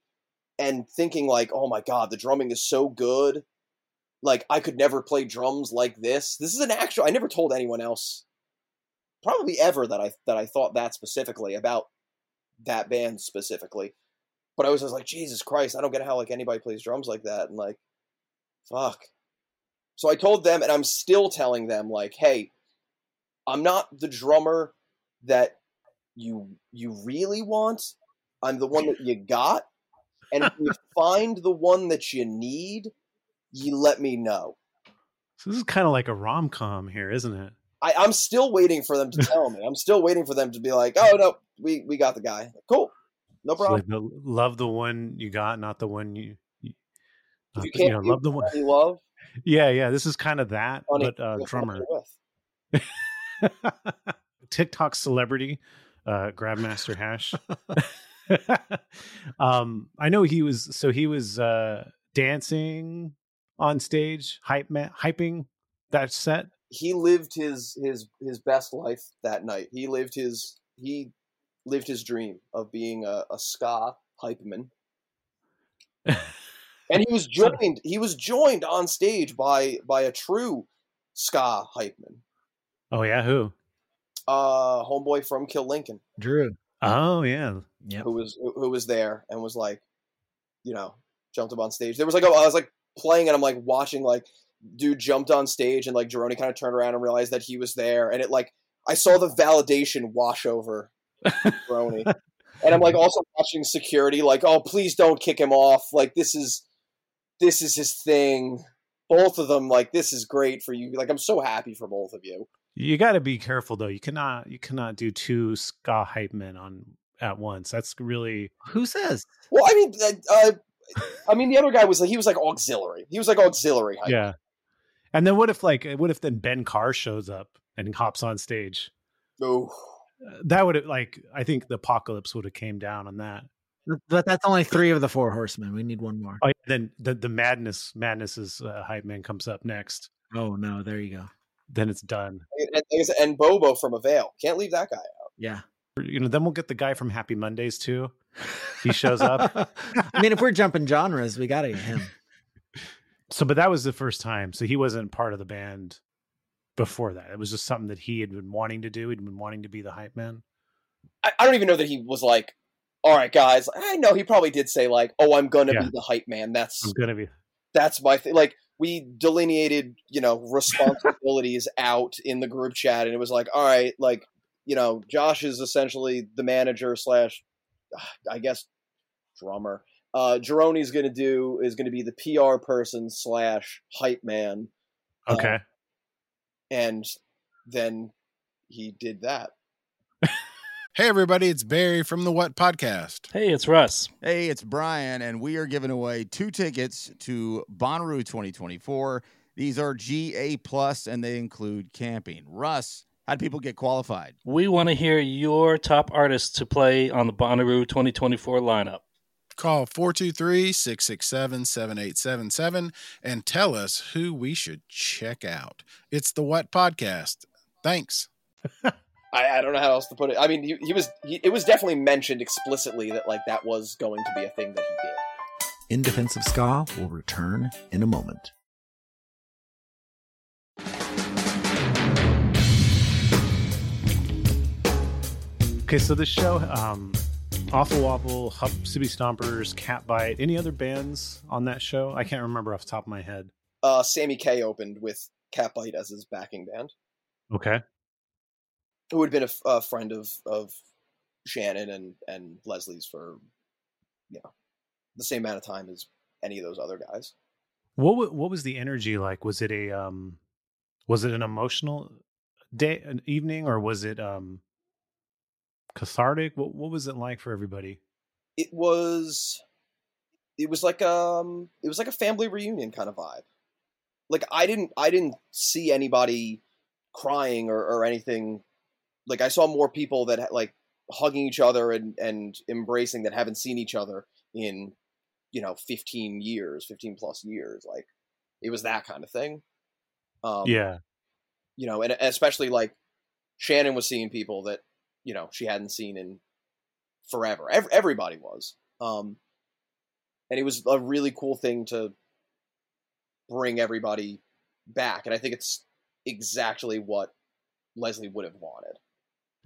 and thinking like, oh my God, the drumming is so good. Like I could never play drums like this. This is an actual, I never told anyone else probably ever that I that I thought that specifically about that band specifically, but I was just like, Jesus Christ, I don't get how like anybody plays drums like that, and like, fuck. So I told them, and I'm still telling them, like, hey, I'm not the drummer that you you really want. I'm the one that you got, and if you find the one that you need, you let me know. So this is kind of like a rom-com here, isn't it? I, I'm still waiting for them to tell me. I'm still waiting for them to be like, "Oh no, we, we got the guy. Cool, no problem." So like the, love the one you got, not the one you. You, not you the, can't you know, love the one you love. Yeah, yeah. This is kind of that, funny, but uh, drummer. TikTok celebrity, uh, Gravmaster Hash. um, I know he was. So he was uh, dancing on stage, hype, man, hyping that set. He lived his, his, his best life that night. He lived his, he lived his dream of being a, a ska hype man. And he was joined, he was joined on stage by, by a true ska hype man. Oh yeah. Who? Uh, homeboy from Kill Lincoln. Drew. Oh yeah. Yeah. Who was, who was there and was like, you know, jumped up on stage. There was like, a, I was like playing and I'm like watching like, dude jumped on stage and like Jeroni kind of turned around and realized that he was there. And it like, I saw the validation wash over Jeroni. And I'm like also watching security, like, oh, please don't kick him off. Like this is, this is his thing. Both of them, like, this is great for you. Like, I'm so happy for both of you. You got to be careful though. You cannot, you cannot do two ska hype men on at once. That's really, who says? Well, I mean, uh, I mean, the other guy was like, he was like auxiliary. He was like auxiliary. Hype. Yeah. And then what if like, what if then Ben Carr shows up and hops on stage? Oh, that would have like, I think the apocalypse would have came down on that. But that's only three of the four horsemen. We need one more. Oh, yeah. Then the, the madness, madness's uh, hype man comes up next. Oh no, there you go. Then it's done. And, and, and Bobo from Avail. Can't leave that guy out. Yeah. You know, then we'll get the guy from Happy Mondays too. He shows up. I mean, if we're jumping genres, we got to get him. So, but that was the first time. So he wasn't part of the band before that. It was just something that he had been wanting to do. He'd been wanting to be the hype man. I, I don't even know that he was like, all right, guys. I know he probably did say like, oh, I'm going to yeah. be the hype man. That's I'm gonna be. That's my thing. Like we delineated, you know, responsibilities out in the group chat. And it was like, all right, like, you know, Josh is essentially the manager slash, I guess, drummer. Uh, Jeroni's going to do is going to be the P R person slash hype man. Okay. Uh, and then he did that. Hey, everybody, it's Barry from The What Podcast. Hey, it's Russ. Hey, it's Brian. And we are giving away two tickets to Bonnaroo twenty twenty-four. These are G A plus, and they include camping. Russ, how'd people get qualified? We want to hear your top artists to play on the Bonnaroo twenty twenty-four lineup. Call four two three, six six seven, seven eight seven seven and tell us who we should check out. It's the What Podcast. Thanks. I, I don't know how else to put it. I mean, he, he was he, it was definitely mentioned explicitly that like that was going to be a thing that he did. In Defense of Ska will return in a moment. Okay, so this show, um, Awful Waffle, Hub City Stompers, Catbite, any other bands on that show? I can't remember off the top of my head. Uh, Sammy Kaye opened with Catbite as his backing band. Okay. Who had been a, a friend of, of Shannon and, and Leslie's for, you know, the same amount of time as any of those other guys. What w- what was the energy like? Was it a um, was it an emotional day, an evening, or was it um, cathartic? What what was it like for everybody? It was, it was like um, it was like a family reunion kind of vibe. Like I didn't I didn't see anybody crying or, or anything. Like I saw more people that like hugging each other and and embracing that haven't seen each other in, you know, fifteen years, fifteen plus years. Like it was that kind of thing. Um, yeah. You know, and especially like Shannon was seeing people that, you know, she hadn't seen in forever. Every, everybody was. Um, and it was a really cool thing to bring everybody back. And I think it's exactly what Leslie would have wanted.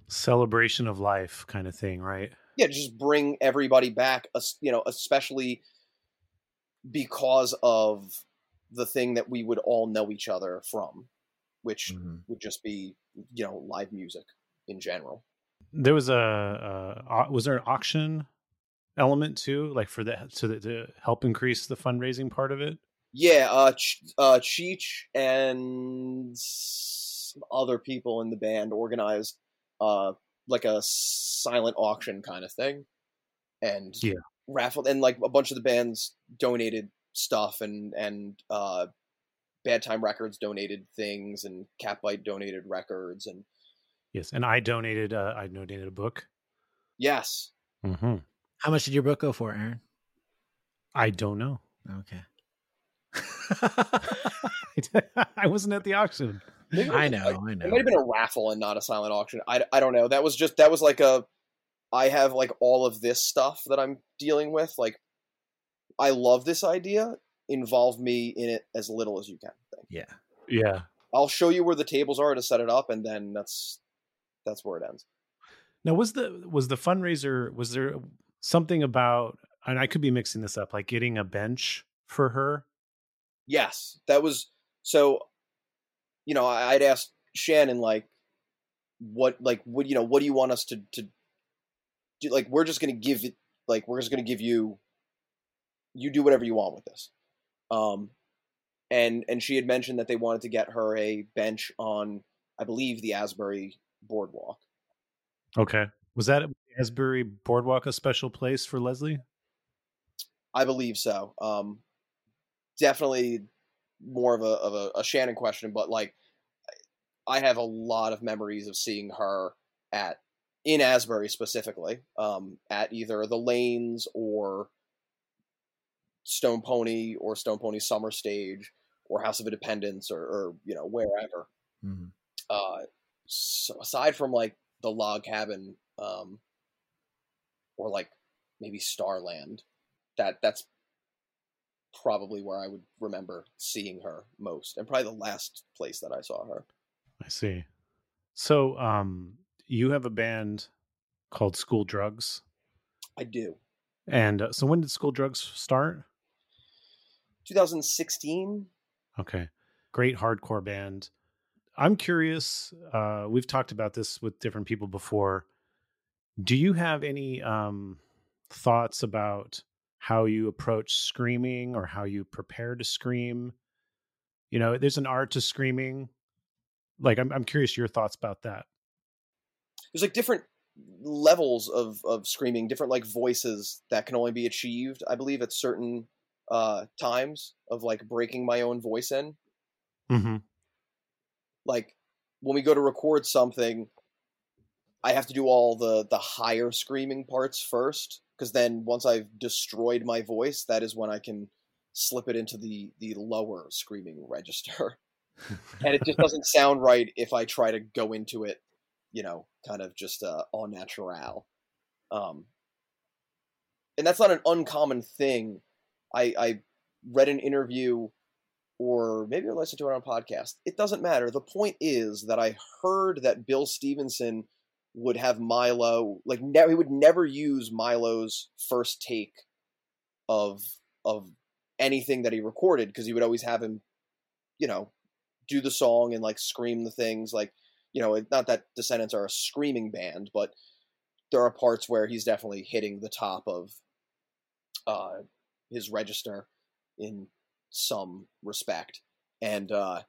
Celebration of life kind of thing, right? Yeah, just bring everybody back, you know, especially because of the thing that we would all know each other from, which mm-hmm. would just be, you know, live music in general. There was a, a was there an auction element too, like for that, so that to help increase the fundraising part of it? Yeah, uh, Ch- uh, Cheech and some other people in the band organized uh like a silent auction kind of thing, and yeah. raffled, and like a bunch of the bands donated stuff, and and uh, Bad Time Records donated things, and Catbite donated records, and yes, and I donated uh, I donated a book. Yes. Mm-hmm. How much did your book go for, Aaron? I don't know. Okay. I wasn't at the auction. Maybe I know, like, I know. It might have been a raffle and not a silent auction. I, I don't know. That was just, that was like a, I have like all of this stuff that I'm dealing with. Like, I love this idea. Involve me in it as little as you can. Yeah. Yeah. I'll show you where the tables are to set it up. And then that's, that's where it ends. Now, was the, was the fundraiser, was there something about, and I could be mixing this up, like getting a bench for her? Yes, that was, so you know, I'd asked Shannon, like, what, like, what, you know, what do you want us to, to do? Like, we're just going to give it, like, we're just going to give you, you do whatever you want with this. Um, and, and she had mentioned that they wanted to get her a bench on, I believe, the Asbury Boardwalk. Okay. Was that Asbury Boardwalk a special place for Leslie? I believe so. Um, definitely more of a of a, a Shannon question, but like I have a lot of memories of seeing her at in Asbury specifically, um, at either the Lanes or Stone Pony or Stone Pony Summer Stage or House of Independence or, or you know, wherever. Mm-hmm. Uh, so aside from like the Log Cabin, um, or like maybe Starland, that that's probably where I would remember seeing her most, and probably the last place that I saw her. I see. So, um, you have a band called School Drugs. I do. And uh, so when did School Drugs start? twenty sixteen. Okay. Great hardcore band. I'm curious. Uh, we've talked about this with different people before. Do you have any, um, thoughts about how you approach screaming or how you prepare to scream? You know, there's an art to screaming. Like, I'm I'm curious your thoughts about that. There's like different levels of, of screaming, different like voices that can only be achieved, I believe, at certain uh, times of like breaking my own voice in. Mm-hmm. Like when we go to record something, I have to do all the, the higher screaming parts first. Because then once I've destroyed my voice, that is when I can slip it into the the lower screaming register. and it just doesn't sound right if I try to go into it, you know, kind of just uh, au naturel. Um, and that's not an uncommon thing. I, I read an interview, or maybe I listened to it on a podcast. It doesn't matter. The point is that I heard that Bill Stevenson would have Milo, like ne- he would never use Milo's first take of of anything that he recorded, because he would always have him, you know, do the song and like scream the things, like, you know, not that Descendants are a screaming band, but there are parts where he's definitely hitting the top of uh, his register in some respect. And uh,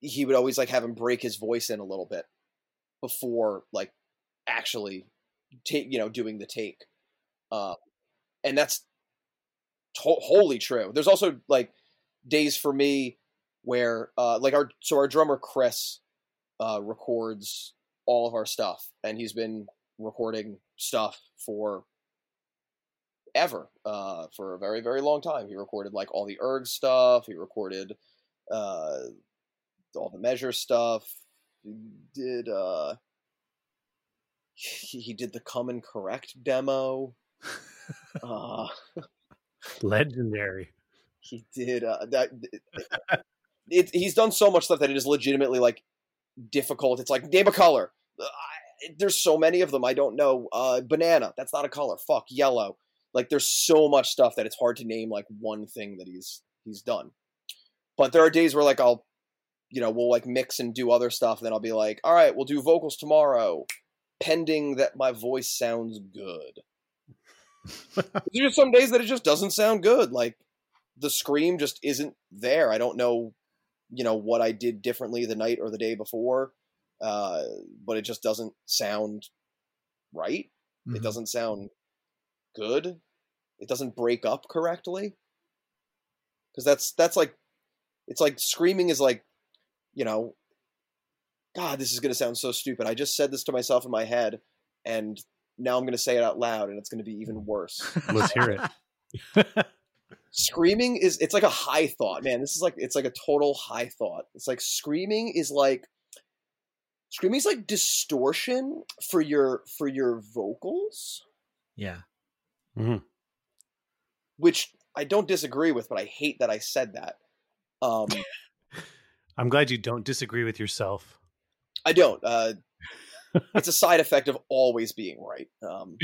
he would always like have him break his voice in a little bit before like actually take, you know, doing the take. Uh, and that's to- wholly true. There's also like days for me where uh, like our, so our drummer Chris uh, records all of our stuff, and he's been recording stuff for ever, uh, for a very, very long time. He recorded like all the erg stuff. He recorded uh, all the measure stuff. He did, uh, he, he did the Come and Correct demo. uh, Legendary. He did, uh, that, it, it, he's done so much stuff that it is legitimately like difficult. It's like, name a color. I, there's so many of them. I don't know. Uh, banana. That's not a color. Fuck, yellow. Like, there's so much stuff that it's hard to name like one thing that he's he's done. But there are days where like I'll, you know, we'll like mix and do other stuff, and then I'll be like, all right, we'll do vocals tomorrow, pending that my voice sounds good. There's some days that it just doesn't sound good. Like the scream just isn't there. I don't know, you know, what I did differently the night or the day before, uh, but it just doesn't sound right. Mm-hmm. It doesn't sound good. It doesn't break up correctly, because that's that's like, it's like screaming is like, you know, God, this is going to sound so stupid. I just said this to myself in my head, and now I'm going to say it out loud, and it's going to be even worse. Let's hear it. Screaming is, it's like a high thought, man. This is like, it's like a total high thought. It's like screaming is like, screaming is like distortion for your for your vocals. Yeah. Mm-hmm. Which I don't disagree with, but I hate that I said that. Um, I'm glad you don't disagree with yourself. I don't. Uh, it's a side effect of always being right. Um,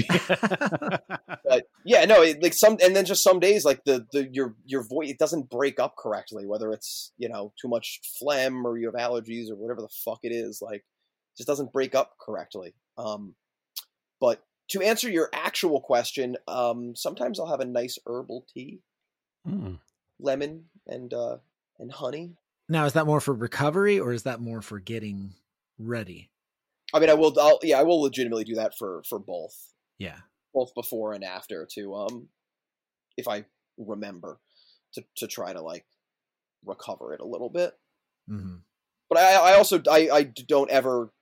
but yeah, no, it, like some, and then just some days, like the the your your voice, it doesn't break up correctly. Whether it's, you know, too much phlegm or you have allergies or whatever the fuck it is, like it just doesn't break up correctly. Um, but to answer your actual question, um, sometimes I'll have a nice herbal tea, mm. lemon and uh, and honey. Now, is that more for recovery, or is that more for getting ready? I mean, I will, I'll, yeah, I will legitimately do that for for both. Yeah, both before and after, to um, if I remember to to try to like recover it a little bit. Mm-hmm. But I, I also I, I don't ever.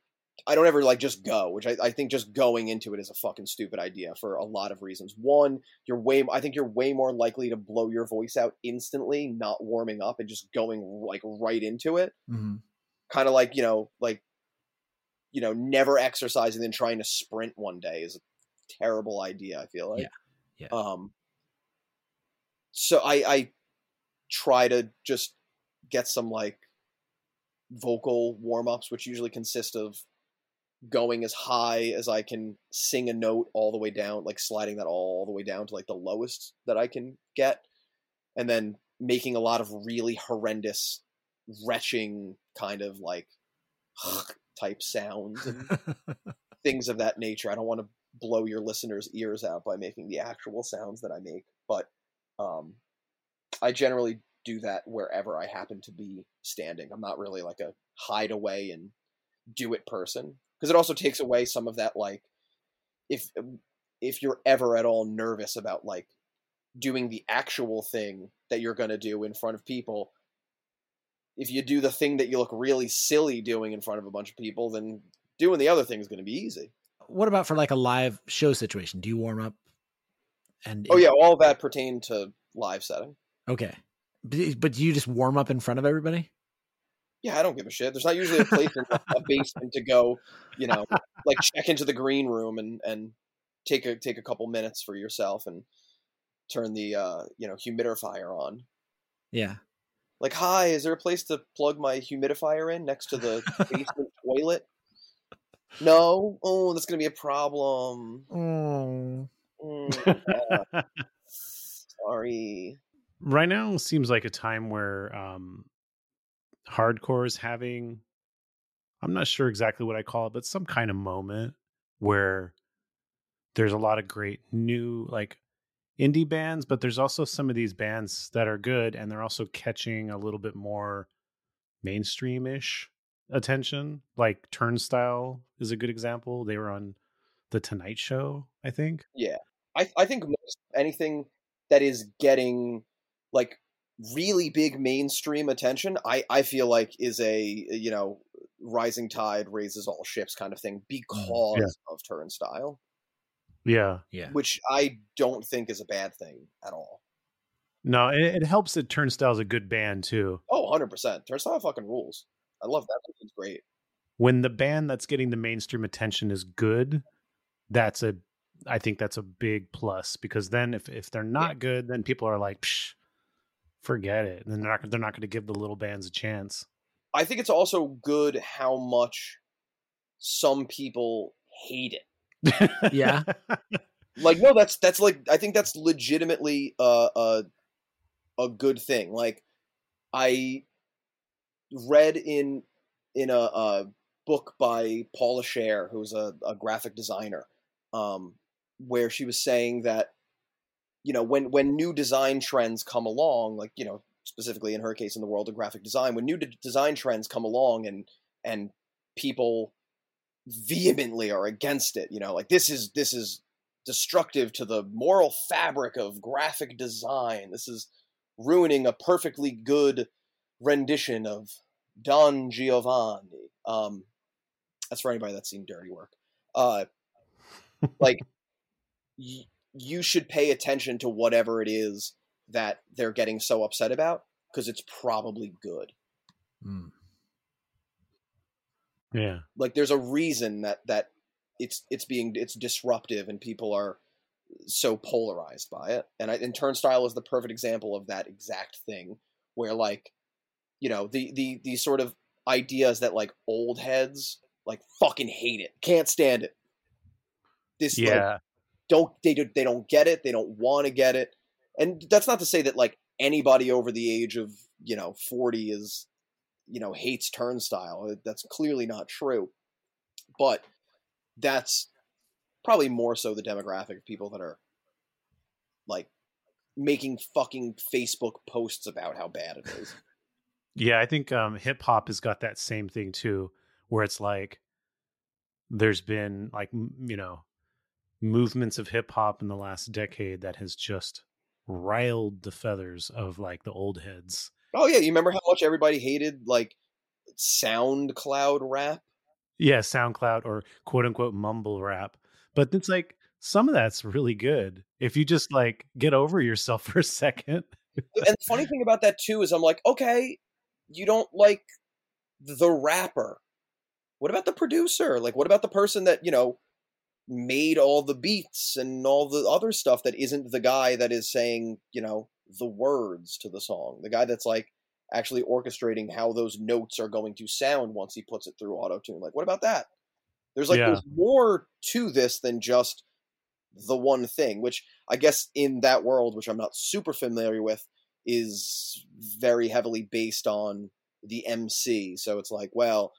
I don't ever like just go, which I, I think just going into it is a fucking stupid idea for a lot of reasons. One, you're way, I think you're way more likely to blow your voice out instantly, not warming up and just going like right into it. Mm-hmm. Kind of like, you know, like, you know, never exercising and trying to sprint one day is a terrible idea. I feel like, yeah. Yeah. um, so I, I try to just get some like vocal warm-ups, which usually consist of going as high as I can sing a note all the way down, like sliding that all the way down to like the lowest that I can get, and then making a lot of really horrendous retching kind of like type sounds and things of that nature. I don't want to blow your listeners' ears out by making the actual sounds that I make, but um, I generally do that wherever I happen to be standing. I'm not really like a hide away and do it person. Because it also takes away some of that, like, if if you're ever at all nervous about, like, doing the actual thing that you're going to do in front of people, if you do the thing that you look really silly doing in front of a bunch of people, then doing the other thing is going to be easy. What about for, like, a live show situation? Do you warm up? And Oh, yeah, all of that pertained to live setting. Okay. But do you just warm up in front of everybody? yeah, I don't give a shit. There's not usually a place in a basement to go, you know, like check into the green room and, and take a, take a couple minutes for yourself and turn the, uh, you know, humidifier on. Yeah. Like, hi, is there a place to plug my humidifier in next to the basement toilet? No? Oh, that's going to be a problem. Mm. Mm, yeah. Sorry. Right now seems like a time where um, hardcore is having, I'm not sure exactly what I call it, but some kind of moment where there's a lot of great new, like, indie bands, but there's also some of these bands that are good and they're also catching a little bit more mainstream-ish attention. Like Turnstile is a good example. They were on The Tonight Show, I think. Yeah. I, I think most anything that is getting like really big mainstream attention, I, I feel like is a, you know, rising tide raises all ships kind of thing because yeah. of Turnstile. Yeah, yeah. Which I don't think is a bad thing at all. No, it, it helps that Turnstile's a good band too. Oh, one hundred percent. Turnstile fucking rules. I love that. It's great. When the band that's getting the mainstream attention is good, that's a, I think that's a big plus, because then if, if they're not yeah. good, then people are like, psh, forget it. And they're not, they're not going to give the little bands a chance. I think it's also good how much some people hate it. Yeah, like no, that's that's like I think that's legitimately uh, a a good thing. Like I read in in a, a book by Paula Scher, who's a, a graphic designer, um, where she was saying that, you know, when when new design trends come along, like, you know, specifically in her case in the world of graphic design, when new de- design trends come along and and people vehemently are against it, you know, like this is this is destructive to the moral fabric of graphic design, this is ruining a perfectly good rendition of Don Giovanni, um that's for anybody that's seen Dirty Work, uh like y- you should pay attention to whatever it is that they're getting so upset about, because it's probably good. mm. Yeah. Like there's a reason that, that it's, it's being, it's disruptive and people are so polarized by it. And I, and Turnstile is the perfect example of that exact thing, where like, you know, the, the, the sort of ideas that like old heads like fucking hate it. Can't stand it. This, yeah. Like, don't, they do, they don't get it. They don't want to get it. And that's not to say that like anybody over the age of, you know, forty is, you know, hates Turnstile. That's clearly not true, but that's probably more so the demographic of people that are like making fucking Facebook posts about how bad it is. Yeah. I think um, hip hop has got that same thing too, where it's like, there's been like, m- you know, movements of hip hop in the last decade that has just riled the feathers of like the old heads. Oh yeah, you remember how much everybody hated like SoundCloud rap? Yeah, SoundCloud or quote unquote mumble rap. But it's like some of that's really good if you just like get over yourself for a second. And the funny thing about that too is I'm like, okay, you don't like the rapper. What about the producer? Like what about the person that, you know, made all the beats and all the other stuff that isn't the guy that is saying, you know, the words to the song, the guy that's like actually orchestrating how those notes are going to sound once he puts it through auto-tune. Like what about that? There's like yeah. there's more to this than just the one thing, which I guess in that world, which I'm not super familiar with, is very heavily based on the M C. So it's like, well,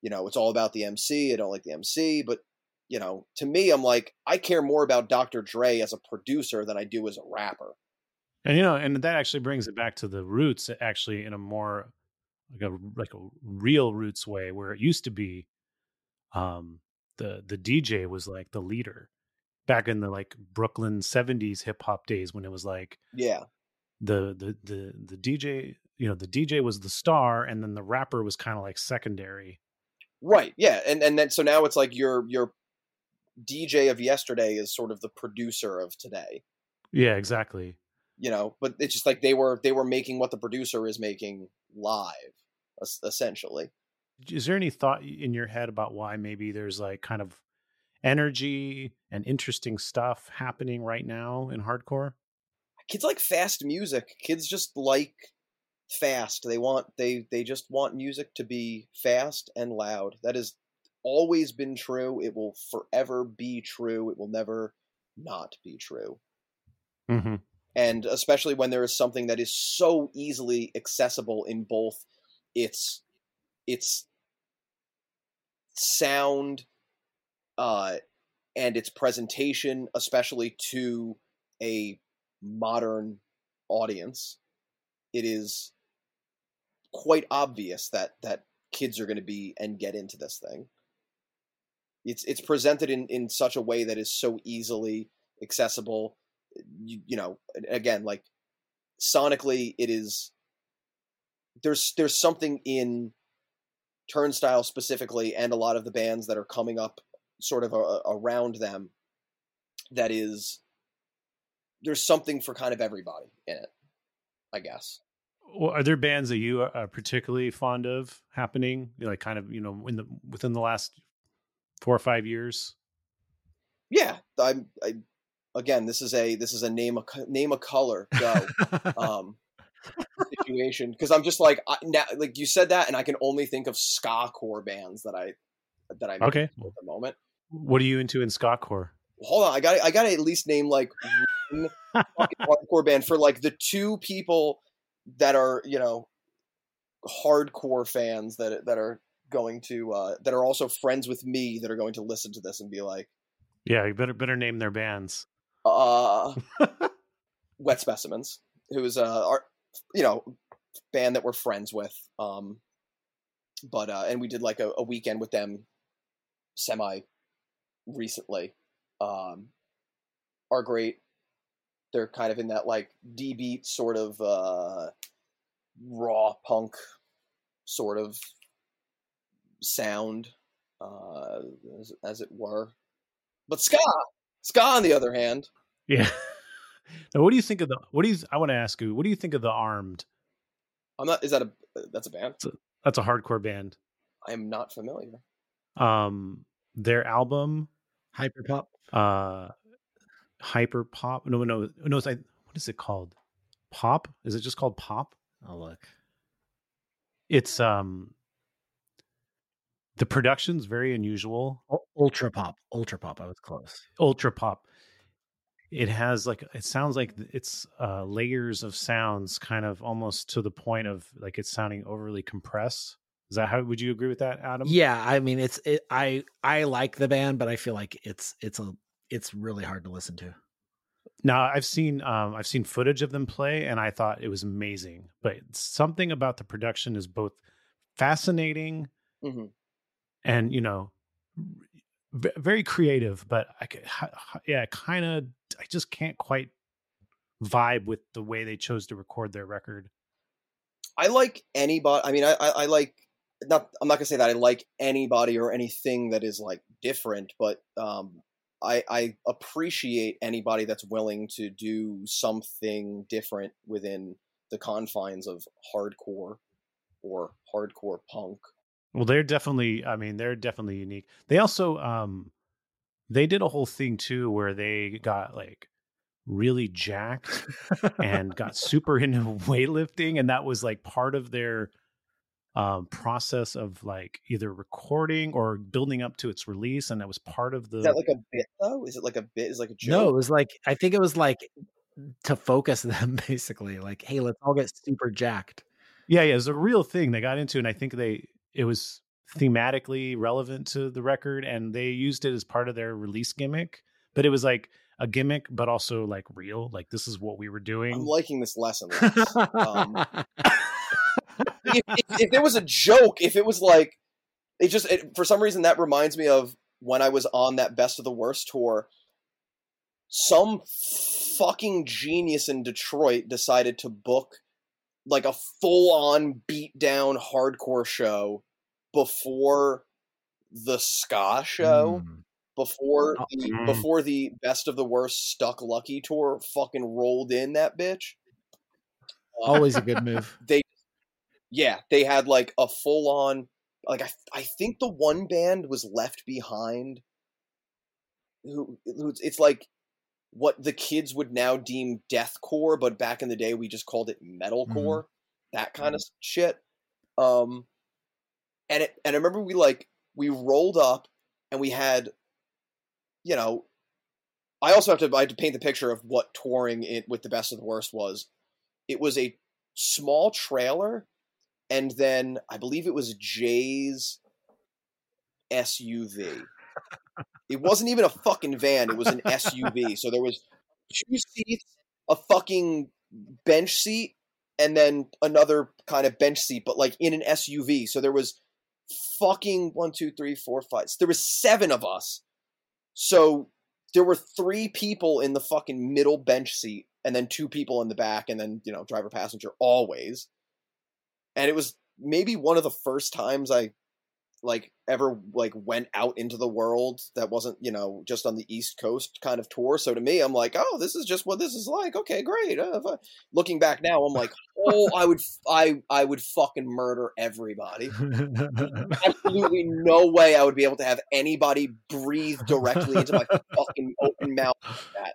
you know, it's all about the M C. I don't like the M C, but you know, to me, I'm like, I care more about Doctor Dre as a producer than I do as a rapper. And, you know, and that actually brings it back to the roots, actually, in a more like a like a real roots way, where it used to be um, the the D J was like the leader back in the like Brooklyn seventies hip hop days, when it was like, yeah, the the the the D J, you know, the D J was the star and then the rapper was kind of like secondary. Right. Yeah. And and then so now it's like your your D J of yesterday is sort of the producer of today. Yeah, exactly. You know, but it's just like they were they were making what the producer is making live. essentially. Is there any thought in your head about why maybe there's like kind of energy and interesting stuff happening right now in hardcore? Kids like fast music. Kids just like fast. They want, they, they just want music to be fast and loud. That has always been true. It will forever be true. It will never not be true. Mm-hmm. And especially when there is something that is so easily accessible in both its, its sound, uh, and its presentation, especially to a modern audience, it is quite obvious that that kids are going to be and get into this thing. It's it's presented in, in such a way that is so easily accessible. You, you know, again, like sonically, it is. There's there's something in Turnstile specifically, and a lot of the bands that are coming up, sort of a, a, around them, that is. There's something for kind of everybody in it, I guess. Well, are there bands that you are particularly fond of happening, you know, like kind of, you know, in the, within the last four or five years? Yeah. I'm, I, again, this is a, this is a name, a name, a color go um, situation. Cause I'm just like, I, now, like you said that, and I can only think of ska core bands that I, that I'm okay. At the moment. What are you into in ska core? Well, hold on. I got, I got to at least name like fucking hardcore band for like the two people that are, you know, hardcore fans that that are going to uh that are also friends with me that are going to listen to this and be like, yeah, you better better name their bands. uh Wet Specimens, who is uh our, you know, band that we're friends with, um but uh and we did like a, a weekend with them semi recently. um Are great. They're kind of in that like D beat sort of uh, raw punk sort of sound, uh, as, as it were. But ska, ska on the other hand, yeah. Now, what do you think of the? What do you? I want to ask you. What do you think of the Armed? I'm not. Is that a? That's a band. That's a, that's a hardcore band. I am not familiar. Um, their album, Hyperpop. Uh. Hyper pop? No, no, no. It's like, what is it called? Pop? Is it just called Pop? Oh, look. It's um. The production's very unusual. Ultra pop. Ultra pop. I was close. Ultra pop. It has like it sounds like it's uh, layers of sounds, kind of almost to the point of like it's sounding overly compressed. Is that how? Would you agree with that, Adam? Yeah, I mean, it's it, I I like the band, but I feel like it's it's a. It's really hard to listen to. Now I've seen, um, I've seen footage of them play and I thought it was amazing, but something about the production is both fascinating mm-hmm. and, you know, v- very creative, but I could, yeah, kind of, I just can't quite vibe with the way they chose to record their record. I like anybody. I mean, I, I, I like not, I'm not gonna say that I like anybody or anything that is like different, but, um, I, I appreciate anybody that's willing to do something different within the confines of hardcore or hardcore punk. Well, they're definitely, I mean, they're definitely unique. They also, um, they did a whole thing too, where they got like really jacked and got super into weightlifting. And that was like part of their um, process of like either recording or building up to its release. And that was part of the, is that like a bit though? Is it like a bit? Is it like a joke? No, it was like, I think it was like to focus them basically like, hey, let's all get super jacked. Yeah. Yeah. It was a real thing they got into. And I think they, it was thematically relevant to the record and they used it as part of their release gimmick, but it was like a gimmick, but also like real, like this is what we were doing. I'm liking this lesson. Um, If, if, if it was a joke, if it was like, it just, it, for some reason that reminds me of when I was on that Best of the Worst tour, some fucking genius in Detroit decided to book like a full-on beat-down hardcore show before the ska show, mm. before, the, mm. before the Best of the Worst Stuck Lucky tour fucking rolled in that bitch. Always a good move. They yeah, they had like a full on, like I I think the one band was Left Behind. Who, who it's like what the kids would now deem deathcore, but back in the day we just called it metalcore, mm-hmm. that kind mm-hmm. of shit. Um, and it, and I remember we like we rolled up and we had, you know, I also have to I have to paint the picture of what touring it with the Best of the Worst was. It was a small trailer, and then I believe it was Jay's S U V. It wasn't even a fucking van. It was an S U V. So there was two seats, a fucking bench seat, and then another kind of bench seat, but like in an S U V. So there was fucking one, two, three, four, five. There was seven of us. So there were three people in the fucking middle bench seat, and then two people in the back, and then, you know, driver, passenger, always. And it was maybe one of the first times I like ever like went out into the world that wasn't, you know, just on the East Coast kind of tour. So to me, I'm like, oh, this is just what this is like. Okay, great. Uh, looking back now, I'm like, oh, I would, I, I would fucking murder everybody. Absolutely no way I would be able to have anybody breathe directly into my fucking open mouth like that.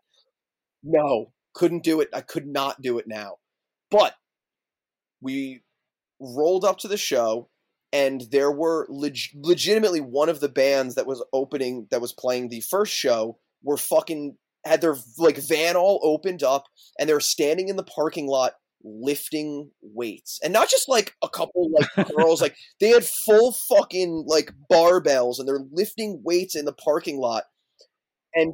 No, couldn't do it. I could not do it now. But we rolled up to the show, and there were leg- legitimately one of the bands that was opening, that was playing the first show, were fucking, had their like van all opened up, and they were standing in the parking lot lifting weights. And not just like a couple like girls, like they had full fucking like barbells, and they're lifting weights in the parking lot. And,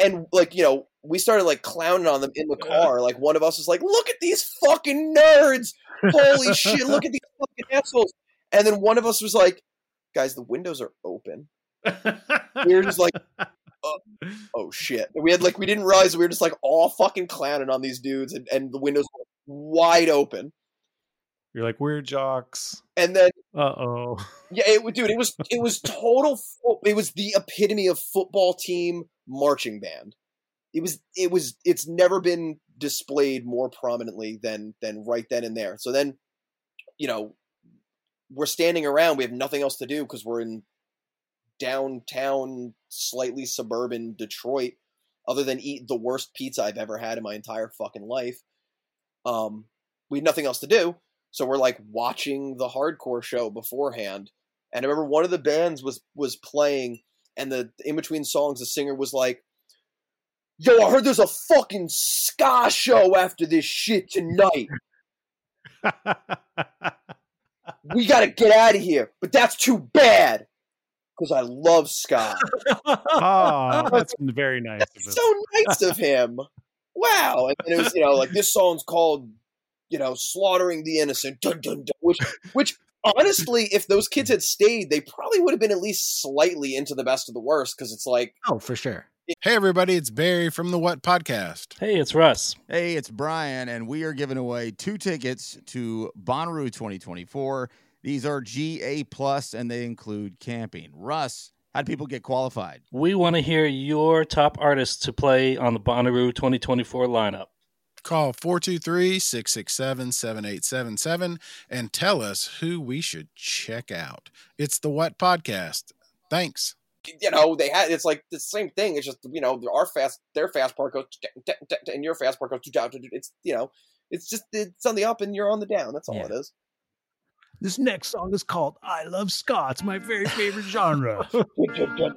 and like, you know, we started like clowning on them in the car. Like one of us was like, look at these fucking nerds. Holy shit, look at these fucking assholes. And then one of us was like, guys, the windows are open. We were just like, oh, oh shit. We had like, we didn't realize, we were just like all fucking clowning on these dudes, and, and the windows were wide open. You're like, we're jocks. And then, uh oh. Yeah, it, dude, it was, it was total, fo- it was the epitome of football team marching band. It was, it was, it's never been displayed more prominently than, than right then and there. So then, you know, we're standing around, we have nothing else to do because we're in downtown, slightly suburban Detroit, other than eat the worst pizza I've ever had in my entire fucking life. Um, we had nothing else to do. So we're like watching the hardcore show beforehand. And I remember one of the bands was, was playing, and the in between songs, the singer was like, yo, I heard there's a fucking ska show after this shit tonight. We gotta get out of here, but that's too bad because I love ska. Oh, that's very nice. That's of so nice of him. Wow. And, and it was, you know, like this song's called, you know, Slaughtering the Innocent, dun, dun, dun, which, which honestly, if those kids had stayed, they probably would have been at least slightly into the Best of the Worst, because it's like, oh, for sure. Hey everybody, it's Barry from The What Podcast. Hey, it's Russ. Hey, it's Brian, and we are giving away two tickets to Bonnaroo twenty twenty-four. These are G A plus, and they include camping. Russ, how do people get qualified? We want to hear your top artists to play on the Bonnaroo twenty twenty-four lineup. Call four two three, six six seven, seven eight seven seven and tell us who we should check out. It's The What Podcast. Thanks. You know, they had, it's like the same thing. It's just, you know, our fast, their fast part goes, and your fast part goes, it's, you know, it's just, it's on the up and you're on the down. That's all yeah. it is. This next song is called I Love Ska. It's my very favorite genre. We'll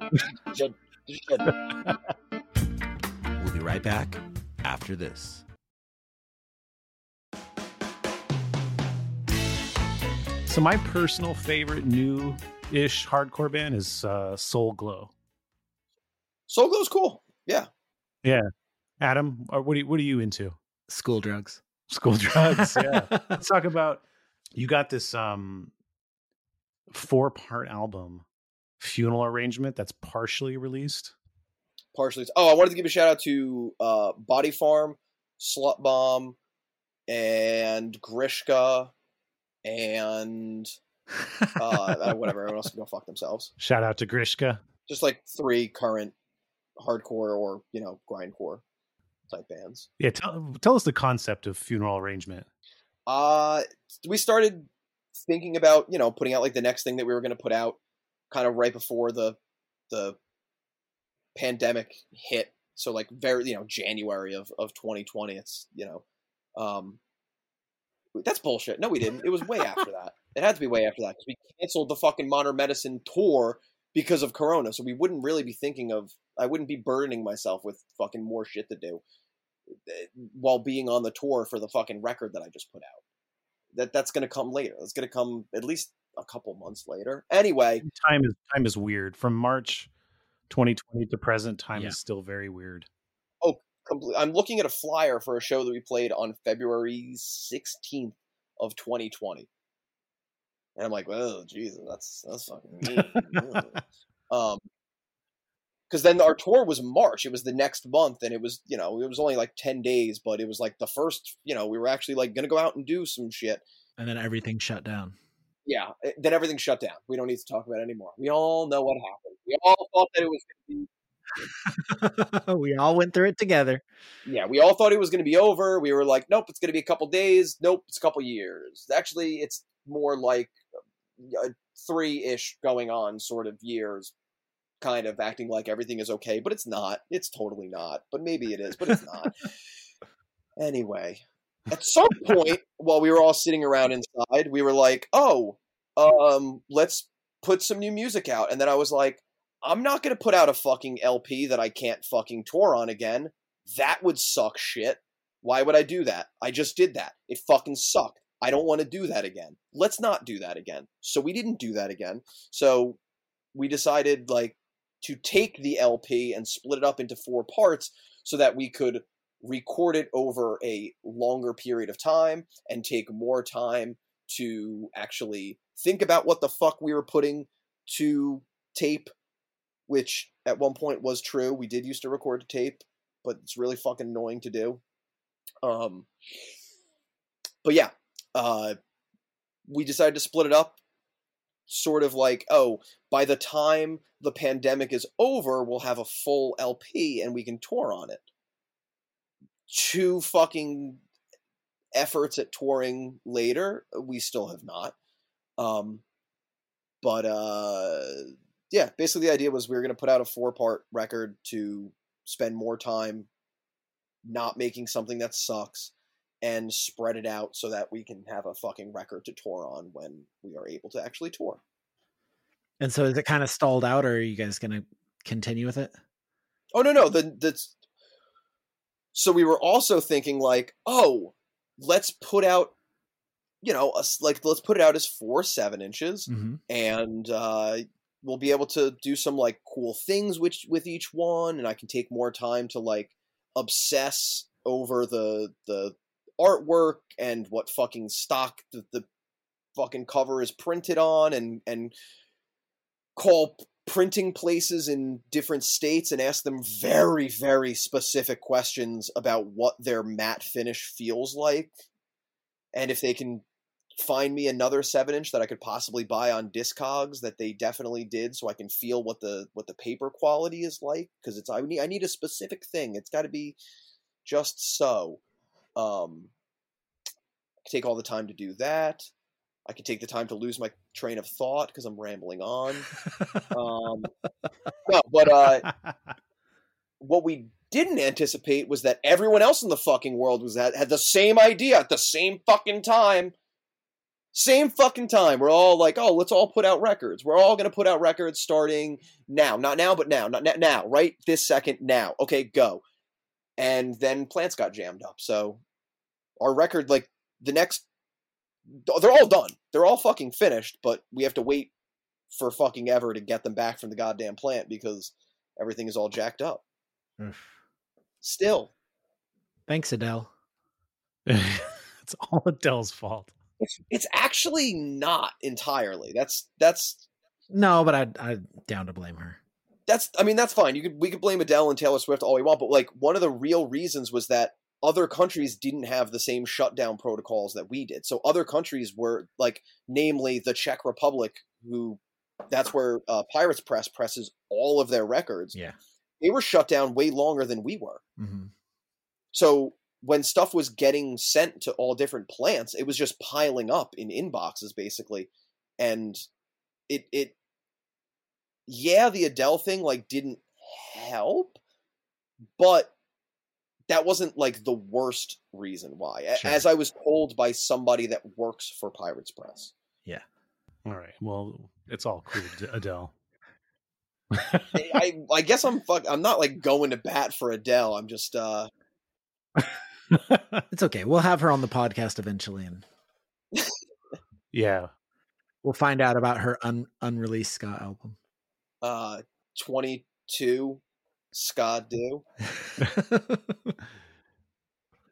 be right back after this. So my personal favorite new ish hardcore band is uh Soul Glow. Soul Glow's cool. Yeah. Yeah. Adam, or what do you, what are you into? School Drugs. School Drugs. Yeah. Let's talk about, you got this um four part album, Funeral Arrangement, that's partially released. Partially. Oh, I wanted to give a shout out to uh Body Farm, Slut Bomb, and Grishka, and uh whatever, everyone else can go fuck themselves. Shout out to Grishka. Just like three current hardcore or, you know, grindcore type bands. Yeah, tell, tell us the concept of Funeral Arrangement. uh, we started thinking about, you know, putting out like the next thing that we were going to put out kind of right before the, the pandemic hit. So like very, you know, January of, of twenty twenty, it's, you know, um, that's bullshit. No, we didn't. It was way after that. It had to be way after that because we canceled the fucking modern medicine tour because of Corona. So we wouldn't really be thinking of, I wouldn't be burdening myself with fucking more shit to do while being on the tour for the fucking record that I just put out. That that's going to come later. That's going to come at least a couple months later. Anyway, time is time is weird. From March twenty twenty to present, time yeah. is still very weird. Oh, complete. I'm looking at a flyer for a show that we played on February sixteenth of twenty twenty, and I'm like, oh Jesus, that's that's fucking weird. um, because then our tour was March. It was the next month, and it was, you know, it was only like ten days, but it was like the first, you know, we were actually like going to go out and do some shit. And then everything shut down. Yeah, it, then everything shut down. We don't need to talk about it anymore. We all know what happened. We all thought that it was going to be... We all went through it together. Yeah, we all thought it was going to be over. We were like, nope, it's going to be a couple days. Nope, it's a couple years. Actually, it's more like a three-ish going on sort of years. Kind of acting like everything is okay, but it's not. It's totally not. But maybe it is, but it's not. Anyway, at some point while we were all sitting around inside, we were like, oh, um, let's put some new music out. And then I was like, I'm not going to put out a fucking L P that I can't fucking tour on again. That would suck shit. Why would I do that? I just did that. It fucking sucked. I don't want to do that again. Let's not do that again. So we didn't do that again. So we decided, like, to take the L P and split it up into four parts so that we could record it over a longer period of time and take more time to actually think about what the fuck we were putting to tape, which at one point was true. We did used to record to tape, but it's really fucking annoying to do. Um, but yeah, uh, we decided to split it up. Sort of like, oh, by the time the pandemic is over, we'll have a full L P and we can tour on it. Two fucking efforts at touring later, we still have not. Um, but uh, yeah, basically the idea was we were going to put out a four-part record to spend more time not making something that sucks and spread it out so that we can have a fucking record to tour on when we are able to actually tour. And so is it kind of stalled out, or are you guys going to continue with it? Oh, no, no. The, the, so we were also thinking like, oh, let's put out, you know, a, like let's put it out as four, seven inches mm-hmm. and uh, we'll be able to do some like cool things which, with each one. And I can take more time to like obsess over the, the, artwork and what fucking stock the, the fucking cover is printed on and and call printing places in different states and ask them very, very specific questions about what their matte finish feels like. And if they can find me another seven inch that I could possibly buy on Discogs that they definitely did, so I can feel what the what the paper quality is like, because it's I need I need a specific thing. It's got to be just so. Um, I could take all the time to do that. I could take the time to lose my train of thought because I'm rambling on. um, no, but uh, what we didn't anticipate was that everyone else in the fucking world was that had the same idea at the same fucking time. Same fucking time. We're all like, oh, let's all put out records. We're all going to put out records starting now. Not now, but now. Not na- now. Right this second now. Okay, go. And then plants got jammed up. So our record, like the next, they're all done. They're all fucking finished, but we have to wait for fucking ever to get them back from the goddamn plant because everything is all jacked up. Oof. Still. Thanks, Adele. It's all Adele's fault. It's, it's actually not entirely. That's, that's. No, but I, I'm down to blame her. That's, I mean, that's fine. You could, we could blame Adele and Taylor Swift all we want, but like one of the real reasons was that other countries didn't have the same shutdown protocols that we did. So other countries were like, namely the Czech Republic, who that's where uh, Pirates Press presses all of their records. Yeah. They were shut down way longer than we were. Mm-hmm. So when stuff was getting sent to all different plants, it was just piling up in inboxes, basically. And it, it, yeah, the Adele thing, like, didn't help, but that wasn't, like, the worst reason why, sure. as I was told by somebody that works for Pirates Press. Yeah. All right. Well, it's all cool, Adele. I, I guess I'm fuck. I'm not, like, going to bat for Adele. I'm just, uh, it's okay. We'll have her on the podcast eventually. And yeah, we'll find out about her un- unreleased ska album. Uh, twenty-two ska do.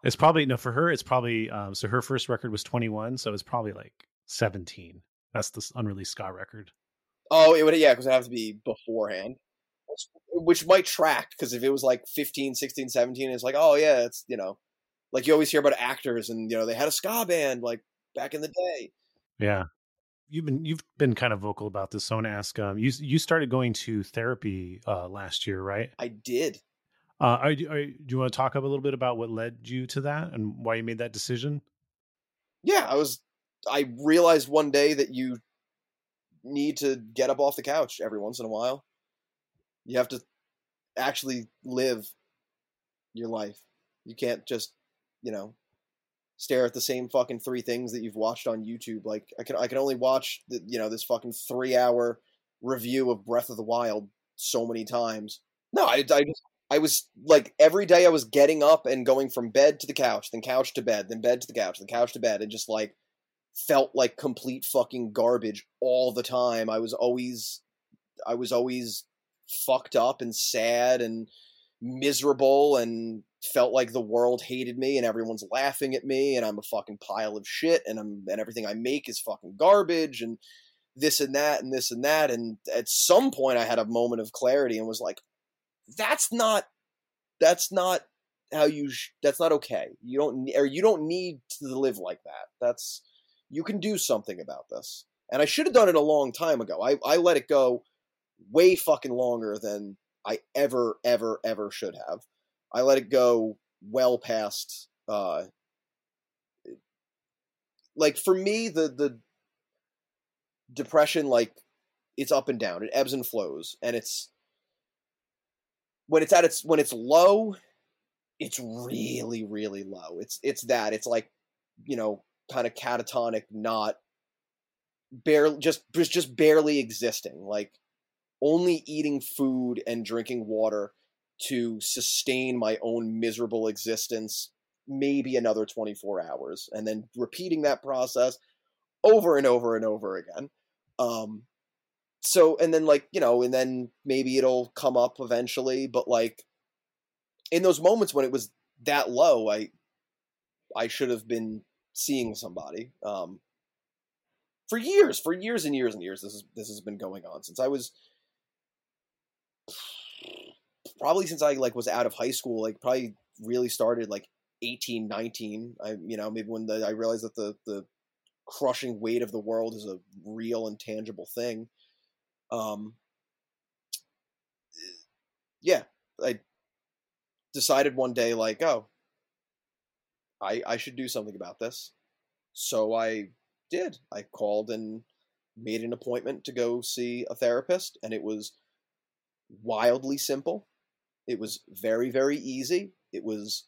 It's probably no for her. It's probably, um, so her first record was twenty-one. So it's probably like seventeen. That's the unreleased ska record. Oh, it would. Yeah. Cause it would have to be beforehand. Which might track, because if it was like fifteen, sixteen, seventeen, it's like, oh yeah, it's, you know, like you always hear about actors and, you know, they had a ska band like back in the day. Yeah. You've been, you've been kind of vocal about this. So I want to ask, um, you, you started going to therapy uh, last year, right? I did. Uh, are, are, do you want to talk up a little bit about what led you to that and why you made that decision? Yeah, I was, I realized one day that you need to get up off the couch every once in a while. You have to actually live your life. You can't just, you know, stare at the same fucking three things that you've watched on YouTube. Like I can, I can only watch the, you know, this fucking three hour review of Breath of the Wild so many times. No, I, I, just, I was like every day I was getting up and going from bed to the couch, then couch to bed, then bed to the couch, then couch to bed. And just like felt like complete fucking garbage all the time. I was always, I was always, fucked up and sad and miserable and felt like the world hated me and everyone's laughing at me and I'm a fucking pile of shit and I'm and everything I make is fucking garbage and this and that and this and that. And at some point I had a moment of clarity and was like, that's not that's not how you sh- that's not okay. You don't or you don't need to live like that. That's you can do something about this. And I should have done it a long time ago. I, I let it go way fucking longer than I ever, ever, ever should have. I let it go well past, uh, like for me, the, the depression, like it's up and down, it ebbs and flows. And it's, when it's at its, when it's low, it's really, really low. It's, it's that it's like, you know, kind of catatonic, not barely, just, just barely existing. Like, only eating food and drinking water to sustain my own miserable existence, maybe another twenty-four hours, and then repeating that process over and over and over again. Um, so, and then like, you know, and then maybe it'll come up eventually, but like in those moments when it was that low, I, I should have been seeing somebody, um, for years, for years and years and years. This is, this has been going on since I was, probably since I like was out of high school, like probably really started like eighteen, nineteen. I, you know, maybe when the, I realized that the, the crushing weight of the world is a real and tangible thing. Um, yeah, I decided one day like, oh, I, I should do something about this. So I did, I called and made an appointment to go see a therapist, and it was wildly simple. It was very, very easy. It was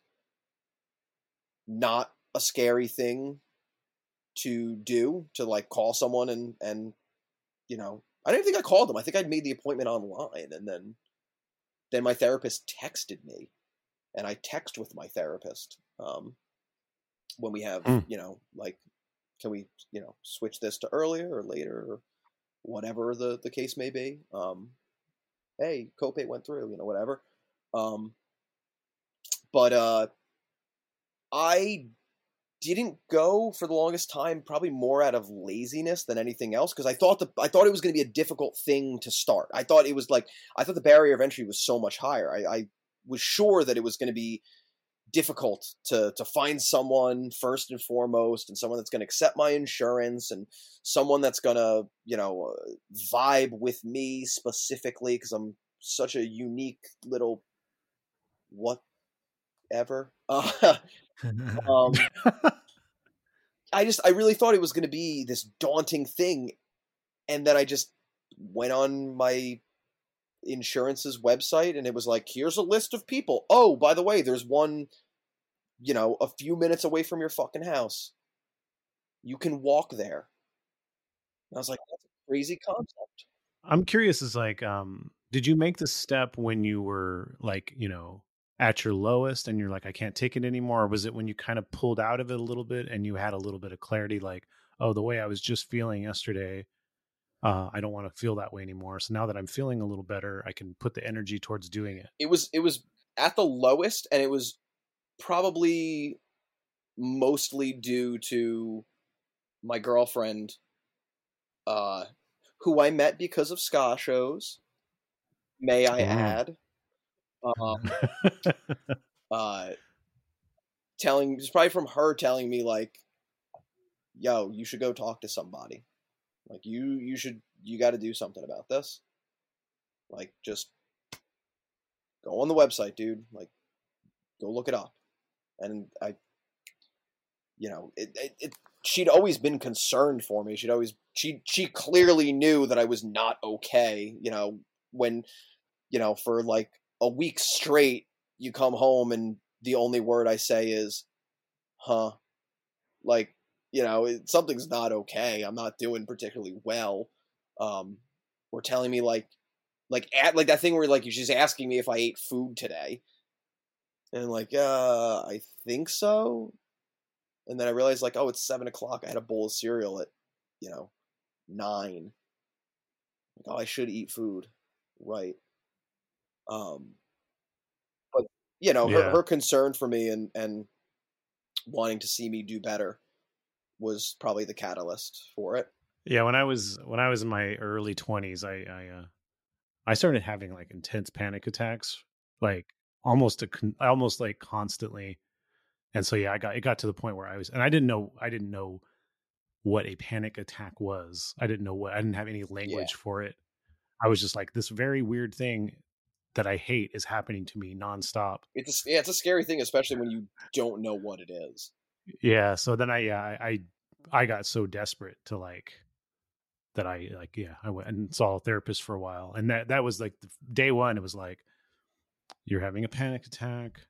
not a scary thing to do, to like call someone and, and, you know, I didn't think I called them. I think I'd made the appointment online. And then, then my therapist texted me, and I text with my therapist. Um, when we have, mm. you know, like, can we, you know, switch this to earlier or later or whatever the, the case may be. Um, hey, copay went through, you know, whatever. Um, but uh, I didn't go for the longest time, probably more out of laziness than anything else, because I thought the I thought it was going to be a difficult thing to start. I thought it was like I thought the barrier of entry was so much higher. I, I was sure that it was going to be difficult to to find someone first and foremost, and someone that's going to accept my insurance, and someone that's going to, you know, vibe with me specifically, because I'm such a unique little whatever. Uh, Um, I just, I really thought it was going to be this daunting thing. And then I just went on my insurance's website and it was like, here's a list of people. Oh, by the way, there's one, you know, a few minutes away from your fucking house. You can walk there. And I was like, that's a crazy concept. I'm curious is like, um, did you make the step when you were like, you know, at your lowest and you're like, I can't take it anymore? Or was it when you kind of pulled out of it a little bit and you had a little bit of clarity, like, oh, the way I was just feeling yesterday, uh, I don't want to feel that way anymore. So now that I'm feeling a little better, I can put the energy towards doing it. It was, it was at the lowest, and it was probably mostly due to my girlfriend, uh, who I met because of ska shows, may I add, um, uh, telling, it's probably from her telling me like, yo, you should go talk to somebody. Like you, you should, you got to do something about this. Like, just go on the website, dude. Like, go look it up. And I, you know, it, it, it she'd always been concerned for me. She'd always, she, she clearly knew that I was not okay. You know, when, you know, for like a week straight, you come home and the only word I say is, huh? Like, you know, it, something's not okay. I'm not doing particularly well. Um, or telling me like, like, at, like that thing where like, she's asking me if I ate food today. And like, uh, I think so. And then I realized like, oh, it's seven o'clock. I had a bowl of cereal at, you know, nine. Like, oh, I should eat food. Right. Um, but you know, yeah. her, her concern for me and, and wanting to see me do better was probably the catalyst for it. Yeah. When I was, when I was in my early twenties, I, I, uh, I started having like intense panic attacks, like almost, a, almost like constantly. And so, yeah, I got, it got to the point where I was, and I didn't know, I didn't know what a panic attack was. I didn't know what, I didn't have any language yeah. for it. I was just like, this very weird thing that I hate is happening to me nonstop. It's a, yeah, it's a scary thing, especially when you don't know what it is. Yeah. So then I, yeah, I, I, I got so desperate to like, that I like, yeah, I went and saw a therapist for a while. And that, that was like the, day one, it was like, you're having a panic attack.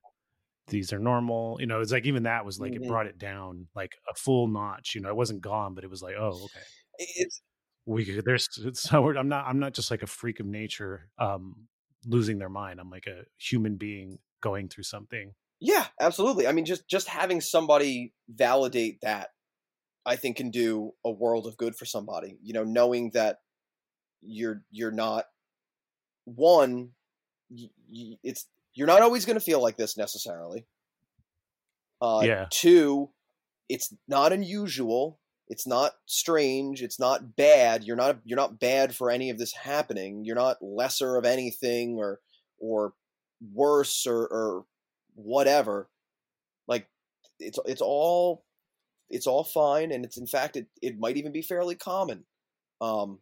These are normal, you know, it's like, even that was like, mm-hmm. it brought it down like a full notch, you know, it wasn't gone, but it was like, oh, okay. It's, we there's it's not, I'm not I'm not just like a freak of nature um losing their mind. I'm like a human being going through something. Yeah, absolutely. I mean, just just having somebody validate that, I think, can do a world of good for somebody, you know, knowing that you're you're not one y- y- it's you're not always going to feel like this necessarily. Uh yeah. Two, it's not unusual. It's not strange. It's not bad. You're not, you're not bad for any of this happening. You're not lesser of anything or, or worse or, or whatever. Like it's, it's all, it's all fine. And it's, in fact, it, it might even be fairly common. Um,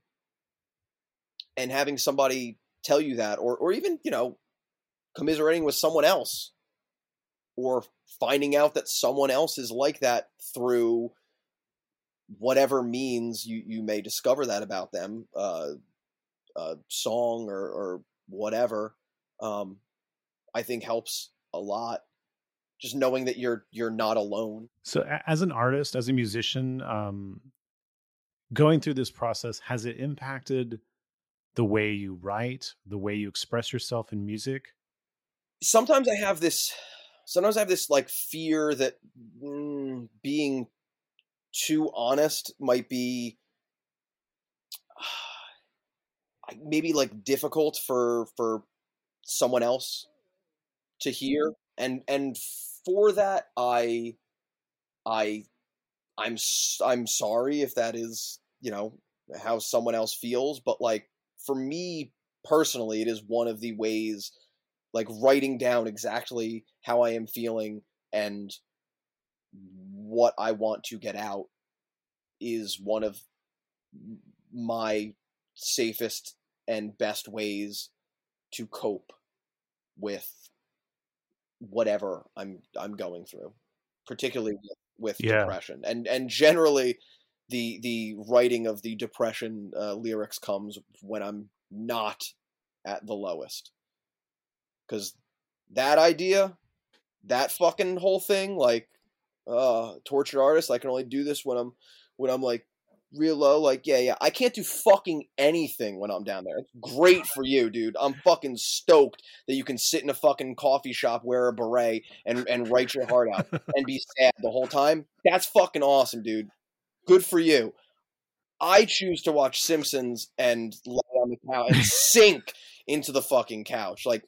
and having somebody tell you that, or, or even, you know, commiserating with someone else or finding out that someone else is like that through whatever means you, you may discover that about them, uh, uh, song or, or whatever, um, I think helps a lot. Just knowing that you're, you're not alone. So as an artist, as a musician, um, going through this process, has it impacted the way you write, the way you express yourself in music? Sometimes I have this, sometimes I have this like fear that mm, being too honest might be uh, maybe like difficult for for someone else to hear, and and for that I I I'm I'm sorry if that is, you know, how someone else feels, but like for me personally, it is one of the ways, like writing down exactly how I am feeling and what I want to get out is one of my safest and best ways to cope with whatever I'm I'm going through. particularly with yeah. depression. And and generally, the the writing of the depression uh, lyrics comes when I'm not at the lowest. Because that idea, that fucking whole thing, like, uh, tortured artist, I can only do this when I'm when I'm like real low. Like, yeah, yeah, I can't do fucking anything when I'm down there. It's great for you, dude. I'm fucking stoked that you can sit in a fucking coffee shop, wear a beret, and and write your heart out and be sad the whole time. That's fucking awesome, dude. Good for you. I choose to watch Simpsons and lie on the couch and sink into the fucking couch. Like,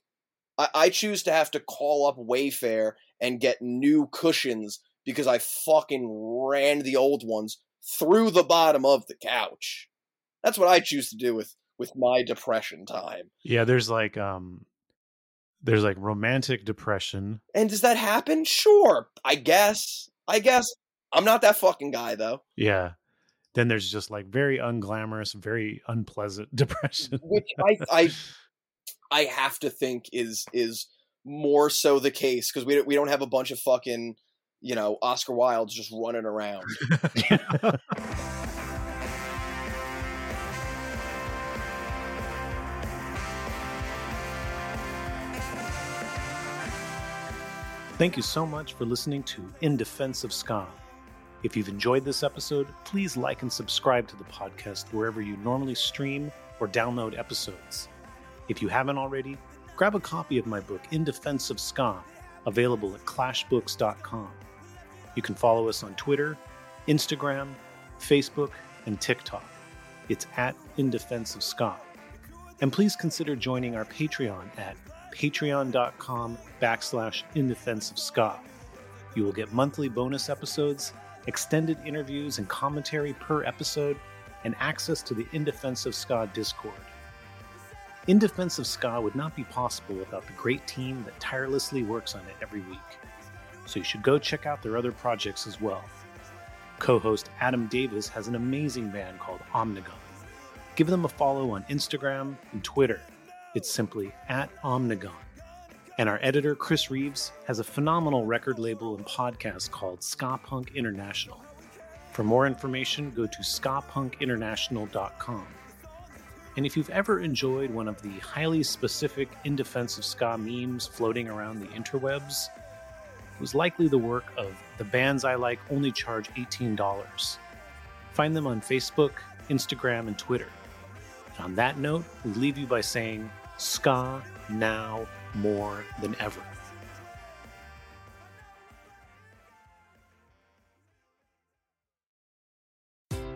I, I choose to have to call up Wayfair and get new cushions because I fucking ran the old ones through the bottom of the couch. That's what I choose to do with, with my depression time. Yeah, there's like um, there's like romantic depression. And does that happen? Sure, I guess. I guess. I'm not that fucking guy, though. Yeah. Then there's just like very unglamorous, very unpleasant depression, which I, I I have to think is is more so the case because we we don't have a bunch of fucking, you know, Oscar Wildes just running around. Thank you so much for listening to In Defense of Ska. If you've enjoyed this episode, please like and subscribe to the podcast wherever you normally stream or download episodes. If you haven't already, grab a copy of my book, In Defense of Ska, available at clash books dot com. You can follow us on Twitter, Instagram, Facebook, and TikTok. It's at In Defense of Ska. And please consider joining our Patreon at patreon.com backslash In Defense of Ska. You will get monthly bonus episodes, extended interviews and commentary per episode, and access to the In Defense of Ska Discord. In Defense of Ska would not be possible without the great team that tirelessly works on it every week. So you should go check out their other projects as well. Co-host Adam Davis has an amazing band called Omnigon. Give them a follow on Instagram and Twitter. It's simply at Omnigon. And our editor, Chris Reeves, has a phenomenal record label and podcast called Ska Punk International. For more information, go to ska punk international dot com. And if you've ever enjoyed one of the highly specific In Defense of Ska memes floating around the interwebs, it was likely the work of The Bands I Like Only Charge eighteen dollars. Find them on Facebook, Instagram, and Twitter. And on that note, we leave you by saying, Ska now more than ever.